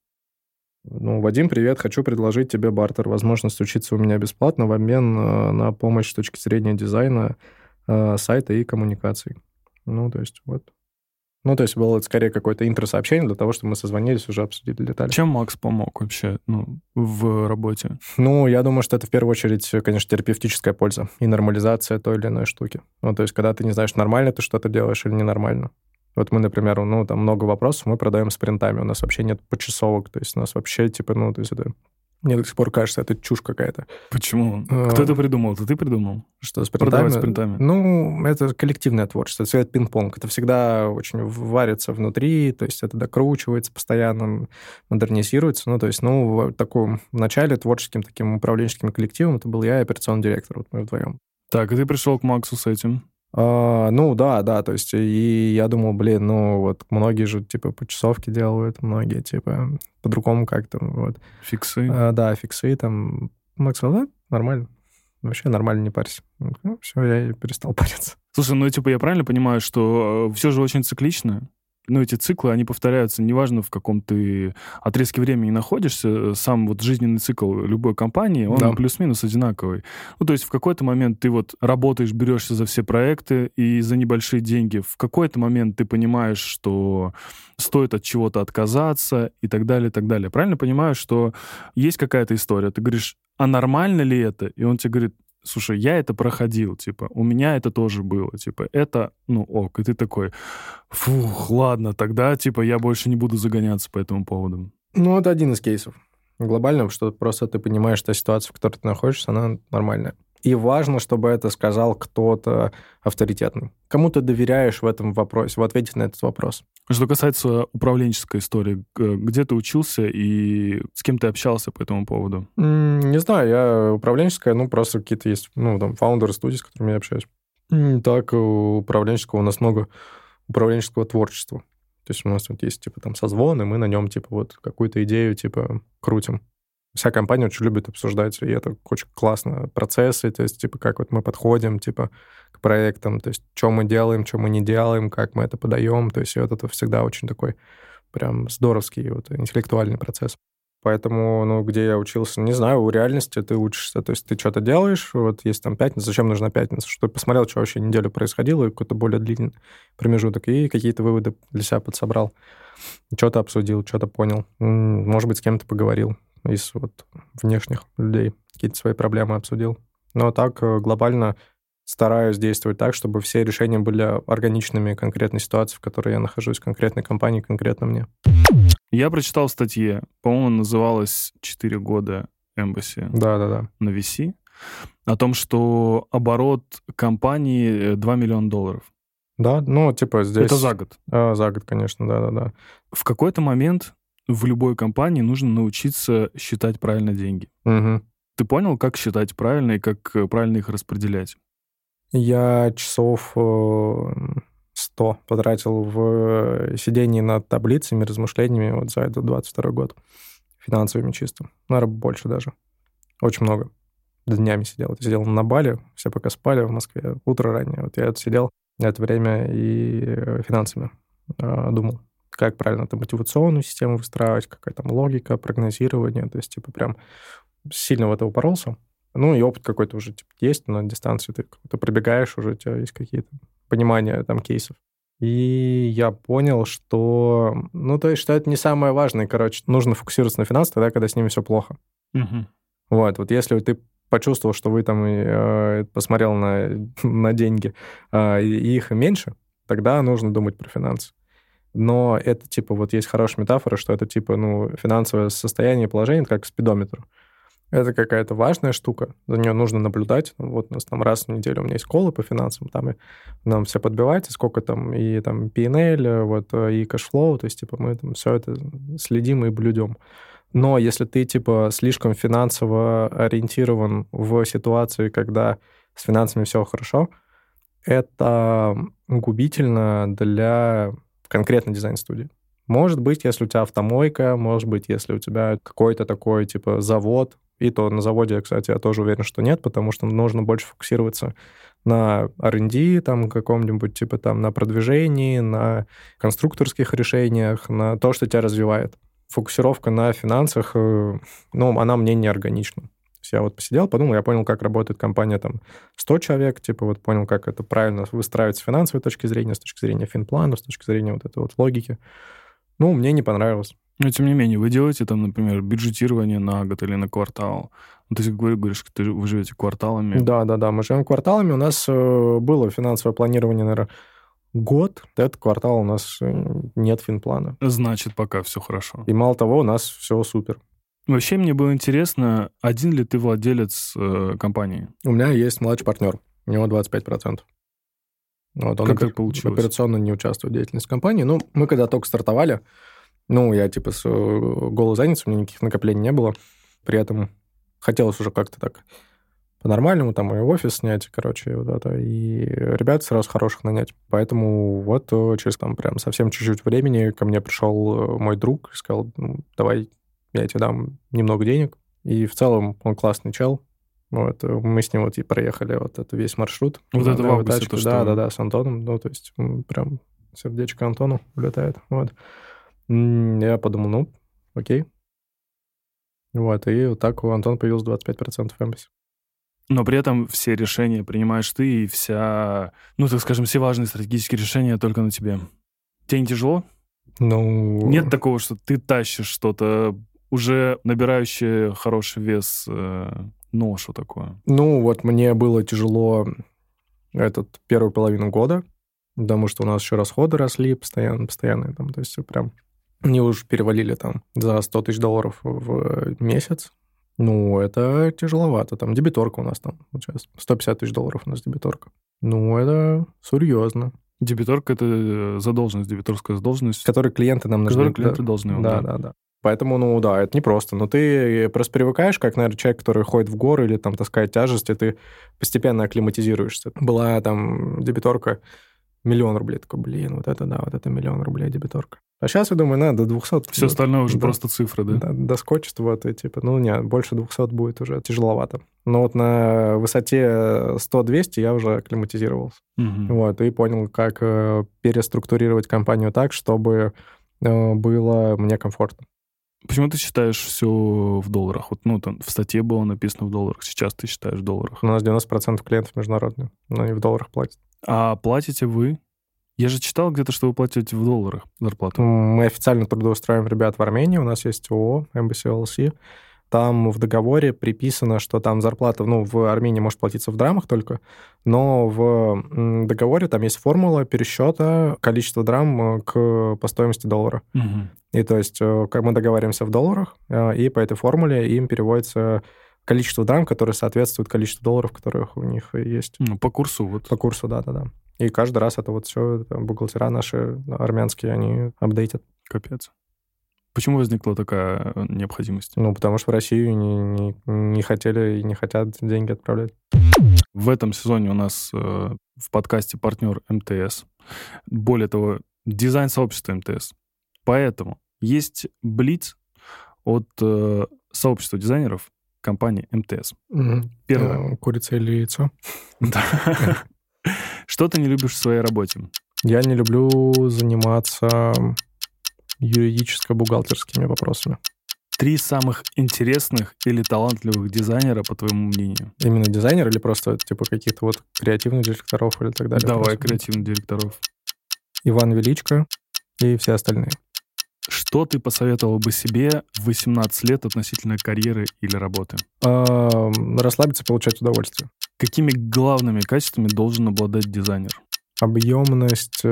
Ну, Вадим, привет, хочу предложить тебе бартер, возможность учиться у меня бесплатно в обмен на помощь с точки зрения дизайна сайта и коммуникаций. Ну, то есть вот. Ну, то есть было скорее какое-то интро-сообщение для того, чтобы мы созвонились, уже обсудили детали. Чем Макс помог вообще, ну, в работе? Ну, я думаю, что это в первую очередь, конечно, терапевтическая польза и нормализация той или иной штуки. Ну, то есть когда ты не знаешь, нормально ты что-то делаешь или ненормально. Вот мы, например, ну, там много вопросов, мы продаем спринтами, у нас вообще нет почасовок, то есть у нас вообще, типа, ну, то есть это... Мне до сих пор кажется, это чушь какая-то. Почему? А... Кто это придумал? Это ты придумал? Что, спринтами? Продавать спринтами? Ну, это коллективное творчество, это всегда пинг-понг, это всегда очень варится внутри, то есть это докручивается постоянно, модернизируется, ну, то есть, ну, в таком начале творческим таким управленческим коллективом это был я и операционный директор, вот мы вдвоем. Так, и ты пришел к Максу с этим? Uh, ну, да, да, то есть, и я думал, блин, ну, вот, многие же, типа, почасовки делают, многие, типа, по-другому как-то, вот. Фиксы. Uh, да, фиксы, там, Макс, да, нормально, вообще нормально, не парься. Ну, все, я и перестал париться. Слушай, ну, типа, я правильно понимаю, что все же очень циклично? Ну, эти циклы, они повторяются, неважно, в каком ты отрезке времени находишься, сам вот жизненный цикл любой компании, он да. плюс-минус одинаковый. Ну, то есть в какой-то момент ты вот работаешь, берешься за все проекты и за небольшие деньги, в какой-то момент ты понимаешь, что стоит от чего-то отказаться и так далее, и так далее. Правильно понимаю, что есть какая-то история, ты говоришь, а нормально ли это? И он тебе говорит, слушай, я это проходил, типа, у меня это тоже было, типа, это, ну, ок, и ты такой, фух, ладно, тогда, типа, я больше не буду загоняться по этому поводу. Ну, это один из кейсов глобального, что просто ты понимаешь, что ситуация, в которой ты находишься, она нормальная. И важно, чтобы это сказал кто-то авторитетный. Кому ты доверяешь в этом вопросе, в ответе на этот вопрос. Что касается управленческой истории, где ты учился и с кем ты общался по этому поводу? Не знаю, я управленческая, ну, просто какие-то есть, ну, там, фаундеры студий, с которыми я общаюсь. Так, управленческого у нас много управленческого творчества. То есть у нас вот есть, типа, там, созвон, и мы на нем, типа, вот какую-то идею, типа, крутим. Вся компания очень любит обсуждать, и это очень классно, процессы, то есть, типа, как вот мы подходим, типа, к проектам, то есть, что мы делаем, что мы не делаем, как мы это подаем, то есть, вот это всегда очень такой прям здоровский вот интеллектуальный процесс. Поэтому, ну, где я учился, не знаю, у реальности ты учишься, то есть, ты что-то делаешь, вот есть там пятница, зачем нужна пятница, чтобы посмотрел, что вообще неделю происходило, и какой-то более длинный промежуток, и какие-то выводы для себя подсобрал. что-то обсудил, что-то понял. Может быть, с кем-то поговорил из вот внешних людей, какие-то свои проблемы обсудил. Но так глобально стараюсь действовать так, чтобы все решения были органичными конкретной ситуации, в которой я нахожусь, конкретной компании, конкретно мне. Я прочитал в статье, по-моему, называлась «Четыре года Embassy». Да-да-да. На ви си. О том, что оборот компании два миллиона долларов. Да, ну, типа здесь... Это за год. А, за год, конечно, да-да-да. В какой-то момент в любой компании нужно научиться считать правильно деньги. Угу. Ты понял, как считать правильно и как правильно их распределять? Я часов сто потратил в сидении над таблицами, размышлениями вот за этот двадцать второй год. Финансовыми чисто. Наверное, больше даже. Очень много. Днями сидел. Я сидел на Бали, все пока спали в Москве. Утро раннее. Вот я отсидел это время и финансами думал, как правильно там мотивационную систему выстраивать, какая там логика, прогнозирование. То есть, типа, прям сильно в это упоролся. Ну, и опыт какой-то уже типа, есть, но на дистанции ты, ты пробегаешь, уже у тебя есть какие-то понимания там кейсов. И я понял, что... Ну, то есть, что это не самое важное, короче. Нужно фокусироваться на финансах тогда, когда с ними все плохо. Угу. Вот, вот если ты почувствовал, что вы там э, посмотрел на, на деньги, э, и их меньше, тогда нужно думать про финансы. Но это, типа, вот есть хорошая метафора, что это, типа, ну, финансовое состояние и положение, как спидометр. Это какая-то важная штука, за нее нужно наблюдать. Вот у нас там раз в неделю у меня есть колы по финансам, там и нам все подбивается, сколько там и там пи энд эл, вот, и кэшфлоу, то есть, типа, мы там все это следим и блюдем. Но если ты, типа, слишком финансово ориентирован в ситуации, когда с финансами все хорошо, это губительно для конкретной дизайн-студии. Может быть, если у тебя автомойка, может быть, если у тебя какой-то такой, типа, завод. И то на заводе, кстати, я тоже уверен, что нет, потому что нужно больше фокусироваться на ар энд ди, там, каком-нибудь, типа, там, на продвижении, на конструкторских решениях, на то, что тебя развивает. Фокусировка на финансах, ну, она мне не органична. То есть я вот посидел, подумал, я понял, как работает компания, там, сто человек, типа, вот понял, как это правильно выстраивать с финансовой точки зрения, с точки зрения финплана, с точки зрения вот этой вот логики. Ну, мне не понравилось. Но, тем не менее, вы делаете там, например, бюджетирование на год или на квартал. Ну, ты говоришь, что вы живете кварталами. Да-да-да, мы живем кварталами. У нас было финансовое планирование, наверное, год. Этот квартал у нас нет финплана. Значит, пока все хорошо. И мало того, у нас все супер. Вообще, мне было интересно, один ли ты владелец э, компании? У меня есть младший партнер. У него двадцать пять процентов. Вот, он как опер... так получилось? Операционно не участвует в деятельности компании. Ну, мы когда только стартовали, ну, я типа с голой задницы, у меня никаких накоплений не было. При этом хотелось уже как-то так по-нормальному, там, и офис снять, короче, вот это, и ребят сразу хороших нанять. Поэтому вот через там прям совсем чуть-чуть времени ко мне пришел мой друг и сказал, ну, давай я тебе дам немного денег. И в целом он классный чел. Вот, мы с ним вот и проехали вот это весь маршрут. Вот это в августе то, что... Да-да-да, с Антоном, ну, то есть прям сердечко Антону улетает, вот. Я подумал, ну, окей. Вот, и вот так у Антона появилось двадцать пять процентов Embassy. Но при этом все решения принимаешь ты, и вся, ну, так скажем, все важные стратегические решения только на тебе. Тебе не тяжело? Ну... Нет такого, что ты тащишь что-то, уже набирающее хороший вес... Ну, что такое? Ну, вот мне было тяжело этот первую половину года, потому что у нас еще расходы росли постоянно, постоянно, там, то есть прям мне уже перевалили там за сто тысяч долларов в месяц. Ну, это тяжеловато. Там дебиторка у нас там вот сейчас. сто пятьдесят тысяч долларов у нас дебиторка. Ну, это серьезно. Дебиторка — это задолженность, дебиторская задолженность. Которую клиенты нам нужны. Которую клиенты должны. Да, да, да. Поэтому, ну да, это непросто. Но ты просто привыкаешь, как, наверное, человек, который ходит в горы или там таскает тяжести, ты постепенно акклиматизируешься. Была там дебиторка миллион рублей. Такой, блин, вот это да, вот это миллион рублей дебиторка. А сейчас, я думаю, надо до двухсот. Все остальное уже просто цифры, да? Доскочит, вот, и типа, ну нет, больше двухсот будет уже тяжеловато. Но вот на высоте сто-двести я уже акклиматизировался. Угу. Вот, и понял, как переструктурировать компанию так, чтобы было мне комфортно. Почему ты считаешь все в долларах? Вот, ну, там в статье было написано в долларах, сейчас ты считаешь в долларах. У нас девяносто процентов клиентов международные, но они в долларах платят. А платите вы Я же читал где-то, что вы платите в долларах зарплату. Мы официально трудоустраиваем ребят в Армении. У нас есть ООО, Embassy эл эл си. Там в договоре приписано, что там зарплата, ну, в Армении может платиться в драмах только, но в договоре там есть формула пересчета количества драм к, по стоимости доллара. Угу. И то есть как мы договариваемся в долларах, и по этой формуле им переводится количество драм, которые соответствуют количеству долларов, которых у них есть. Ну, по курсу вот. По курсу, да-да-да. И каждый раз это вот все бухгалтера наши армянские, они апдейтят. Капец. Почему возникла такая необходимость? Ну, потому что в Россию не, не, не хотели и не хотят деньги отправлять. В этом сезоне у нас э, в подкасте партнер эм тэ эс. Более того, дизайн сообщества эм тэ эс. Поэтому есть блиц от э, сообщества дизайнеров компании эм тэ эс. Угу. Первое. Курица или яйцо? Да. Что ты не любишь в своей работе? Я не люблю заниматься юридическо-бухгалтерскими вопросами. Три самых интересных или талантливых дизайнера, по твоему мнению? Именно дизайнер или просто типа каких-то вот креативных директоров или так далее? Давай, креативных директоров. Иван Величко и все остальные. Что ты посоветовал бы себе в восемнадцать лет относительно карьеры или работы? Расслабиться, получать удовольствие. Какими главными качествами должен обладать дизайнер? Объемность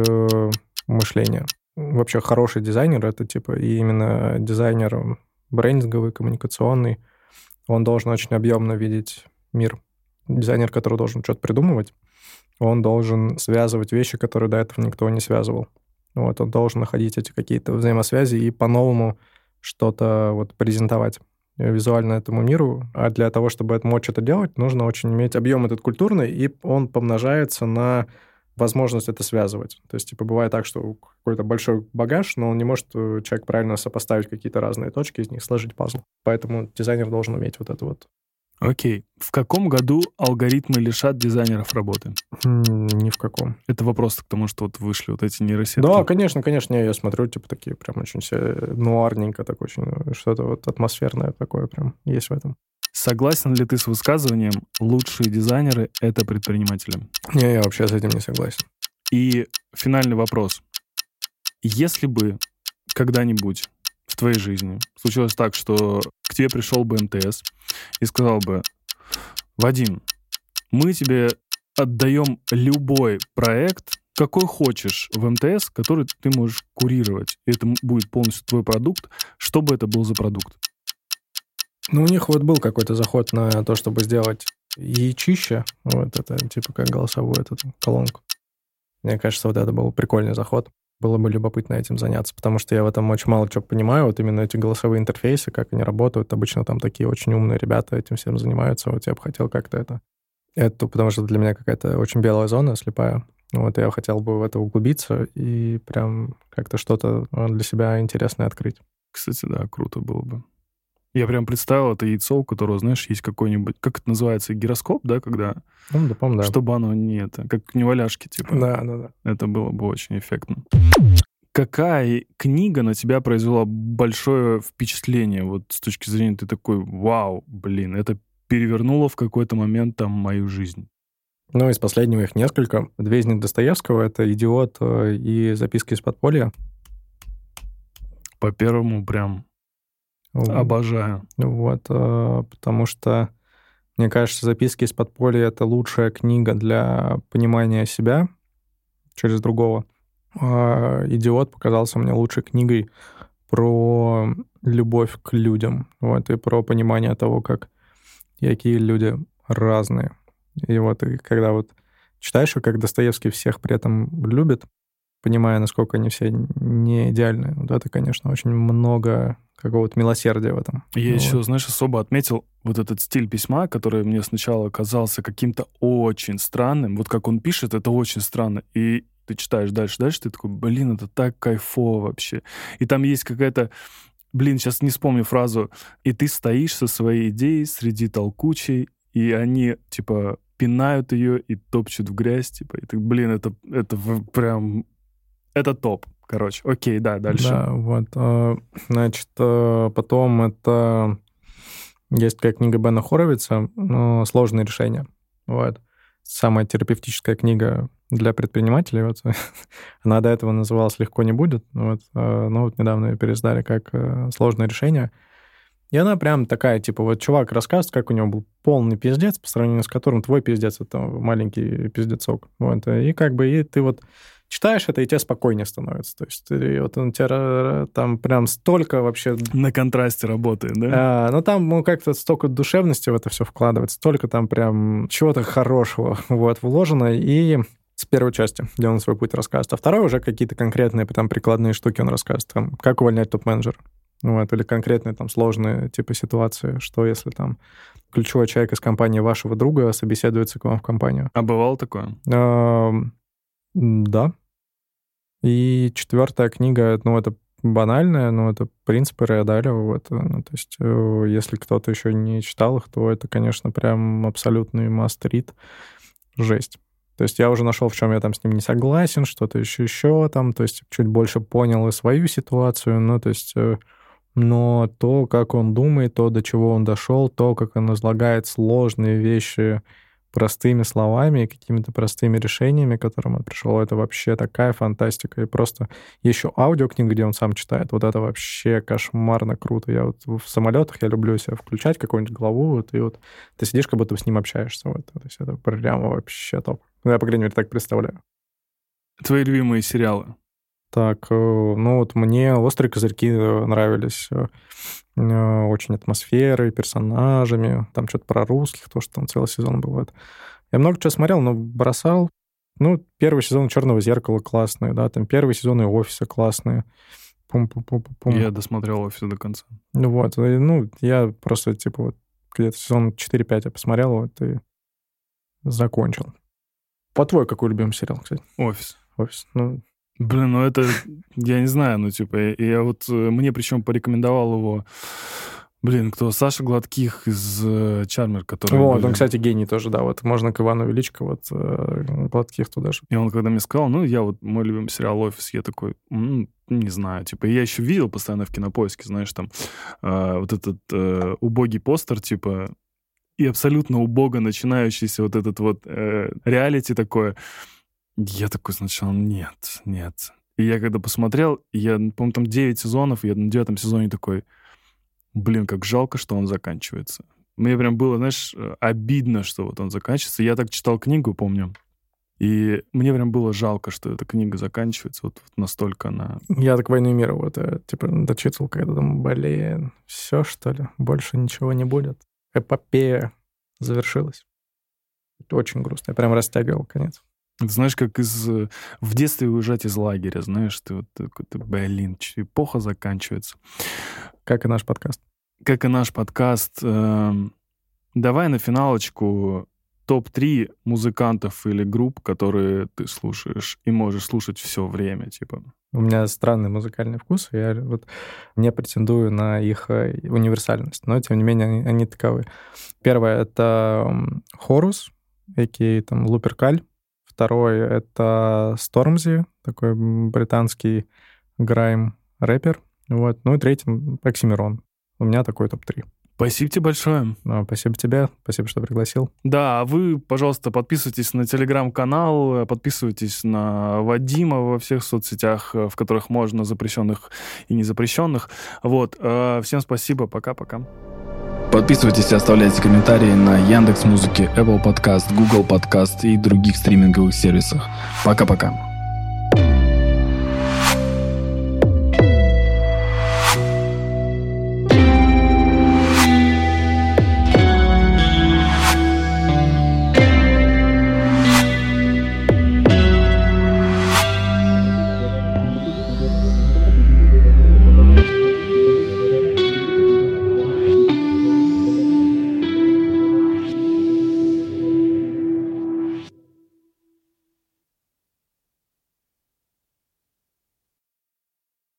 мышления. Вообще хороший дизайнер — это типа и именно дизайнер брендинговый, коммуникационный. Он должен очень объемно видеть мир. Дизайнер, который должен что-то придумывать, он должен связывать вещи, которые до этого никто не связывал. Вот, он должен находить эти какие-то взаимосвязи и по-новому что-то вот презентовать визуально этому миру. А для того, чтобы это мочь это делать, нужно очень иметь объем этот культурный, и он помножается на возможность это связывать. То есть, типа, бывает так, что какой-то большой багаж, но он не может, человек, правильно сопоставить какие-то разные точки, из них сложить пазл. Поэтому дизайнер должен уметь вот это вот. Окей. В каком году алгоритмы лишат дизайнеров работы? Ни в каком. Это вопрос к тому, что вот вышли вот эти нейросетки. Да, конечно, конечно. Я смотрю, типа, такие прям очень все нуарненько, так очень, что-то вот атмосферное такое прям есть в этом. Согласен ли ты с высказыванием «лучшие дизайнеры — это предприниматели»? Не, я вообще с этим не согласен. И финальный вопрос. Если бы когда-нибудь в твоей жизни случилось так, что к тебе пришел бы эм тэ эс и сказал бы: «Вадим, мы тебе отдаем любой проект, какой хочешь в эм тэ эс, который ты можешь курировать. И это будет полностью твой продукт. Что бы это был за продукт?» Ну, у них вот был какой-то заход на то, чтобы сделать яичище, вот это, типа как голосовую эту колонку. Мне кажется, вот это был прикольный заход. Было бы любопытно этим заняться, потому что я в этом очень мало чего понимаю. Вот именно эти голосовые интерфейсы, как они работают. Обычно там такие очень умные ребята этим всем занимаются. Вот я бы хотел как-то это... это потому что для меня какая-то очень белая зона, слепая. Вот я хотел бы в это углубиться и прям как-то что-то для себя интересное открыть. Кстати, да, круто было бы. Я прям представил это яйцо, у которого, знаешь, есть какой-нибудь... Как это называется? Гироскоп, да, когда... Ну, да, помню, да. Чтобы оно не это... Как неваляшки, типа. Да, да, да. Это было бы очень эффектно. Какая книга на тебя произвела большое впечатление? Вот с точки зрения ты такой: вау, блин, это перевернуло в какой-то момент там мою жизнь. Ну, из последнего их несколько. Две из них Достоевского — это «Идиот» и «Записки из подполья». По первому прям... Обожаю. Вот, потому что, мне кажется, «Записки из подполья» — это лучшая книга для понимания себя через другого. «Идиот» показался мне лучшей книгой про любовь к людям, вот, и про понимание того, как какие люди разные. И вот, и когда вот читаешь, как Достоевский всех при этом любит, понимая, насколько они все не идеальны. Вот это, конечно, очень много какого-то милосердия в этом. Я ну, еще, вот. знаешь, особо отметил вот этот стиль письма, который мне сначала казался каким-то очень странным. Вот как он пишет, это очень странно. И ты читаешь дальше, дальше, ты такой: блин, это так кайфово вообще. И там есть какая-то... Блин, сейчас не вспомню фразу. И ты стоишь со своей идеей среди толкучей, и они, типа, пинают ее и топчут в грязь, типа. И ты, блин, это, это прям... Это топ, короче. Окей, да, дальше. Да, вот. Значит, потом это... Есть такая книга Бена Хоровица «Сложные решения». Вот. самая терапевтическая книга для предпринимателей. Вот. Она до этого называлась «Легко не будет», вот. Но вот недавно ее переиздали как «Сложное решение». И она прям такая, типа, вот чувак рассказывает, как у него был полный пиздец, по сравнению с которым твой пиздец — это маленький пиздецок. Вот. И как бы и ты вот читаешь это, и тебе спокойнее становится. То есть и вот он тебя там прям столько вообще... На контрасте работает, да? А, ну, там ну, как-то столько душевности в это все вкладывается, столько там прям чего-то хорошего вот, вложено. И с первой части, где он свой путь рассказывает. А второй уже какие-то конкретные там прикладные штуки он рассказывает. Там, как увольнять топ-менеджера. Вот, или конкретные там сложные типа ситуации, что если там ключевой человек из компании вашего друга собеседуется к вам в компанию. А бывало такое? Да. И четвертая книга, ну, это банальная, но это принципы Рея Далио. Вот, ну, то есть, если кто-то еще не читал их, то это, конечно, прям абсолютный must-read. Жесть. То есть я уже нашел, в чем я там с ним не согласен, что-то еще-еще там, то есть чуть больше понял и свою ситуацию, ну, то есть... Но то, как он думает, то, до чего он дошел, то, как он излагает сложные вещи простыми словами и какими-то простыми решениями, к которым он пришел, это вообще такая фантастика. И просто еще аудиокнига, где он сам читает, вот это вообще кошмарно круто. Я вот в самолетах, я люблю себя включать какую-нибудь главу, вот, и вот ты сидишь, как будто с ним общаешься. Вот. То есть это прямо вообще топ. Я, по крайней мере, так представляю. Твои любимые сериалы? Так, ну вот мне «Острые козырьки» нравились очень атмосферой, персонажами, там что-то про русских, то, что там целый сезон бывает. Я много чего смотрел, но бросал. Ну, первый сезон «Черного зеркала» классный, да, там первые сезоны «Офиса» классные. Пум-пум-пум-пум. Я досмотрел «Офис» до конца. Ну вот, ну я просто типа вот где-то сезон четыре-пять я посмотрел вот и закончил. По-твоему, какой любимый сериал, кстати? «Офис». «Офис», ну... Блин, ну это, я не знаю, ну типа, я, я вот, мне причем порекомендовал его, блин, кто, Саша Гладких из э, Чармер, который... Вот, были... он, кстати, гений тоже, да, вот, можно к Ивану Величко, вот, э, Гладких туда же. И он когда мне сказал, ну, я вот, мой любимый сериал «Офис», я такой, м-м, не знаю, типа, я еще видел постоянно в Кинопоиске, знаешь, там, э, вот этот э, убогий постер, типа, и абсолютно убого начинающийся вот этот вот э, реалити такое... Я такой сначала, нет, нет. И я когда посмотрел, я, по-моему, там девять сезонов, и я на девятом сезоне такой, блин, как жалко, что он заканчивается. Мне прям было, знаешь, обидно, что вот он заканчивается. Я так читал книгу, помню, и мне прям было жалко, что эта книга заканчивается, вот, вот настолько она... Я так «Войну и мир» вот, типа, дочитал, когда там, блин, все, что ли? Больше ничего не будет. Эпопея завершилась. Это очень грустно. Я прям растягивал конец. Ты знаешь, как из в детстве уезжать из лагеря, знаешь, ты вот такой, блин, эпоха заканчивается. Как и наш подкаст. Как и наш подкаст. Давай на финалочку топ-три музыкантов или групп, которые ты слушаешь и можешь слушать все время, типа. У меня странный музыкальный вкус, я вот не претендую на их универсальность, но, тем не менее, они, они таковы. Первое — это Хорус, а.к.а. там Луперкаль. Второй — это Стормзи, такой британский грайм-рэпер. Вот. Ну и третий — Оксимирон. У меня такой топ-три. Спасибо тебе большое. Ну, спасибо тебе, спасибо, что пригласил. Да, а вы, пожалуйста, подписывайтесь на телеграм-канал, подписывайтесь на Вадима во всех соцсетях, в которых можно, запрещенных и незапрещенных. Вот. Всем спасибо, пока-пока. Подписывайтесь и оставляйте комментарии на Яндекс.Музыке, Apple Podcast, Google Podcast и других стриминговых сервисах. Пока-пока.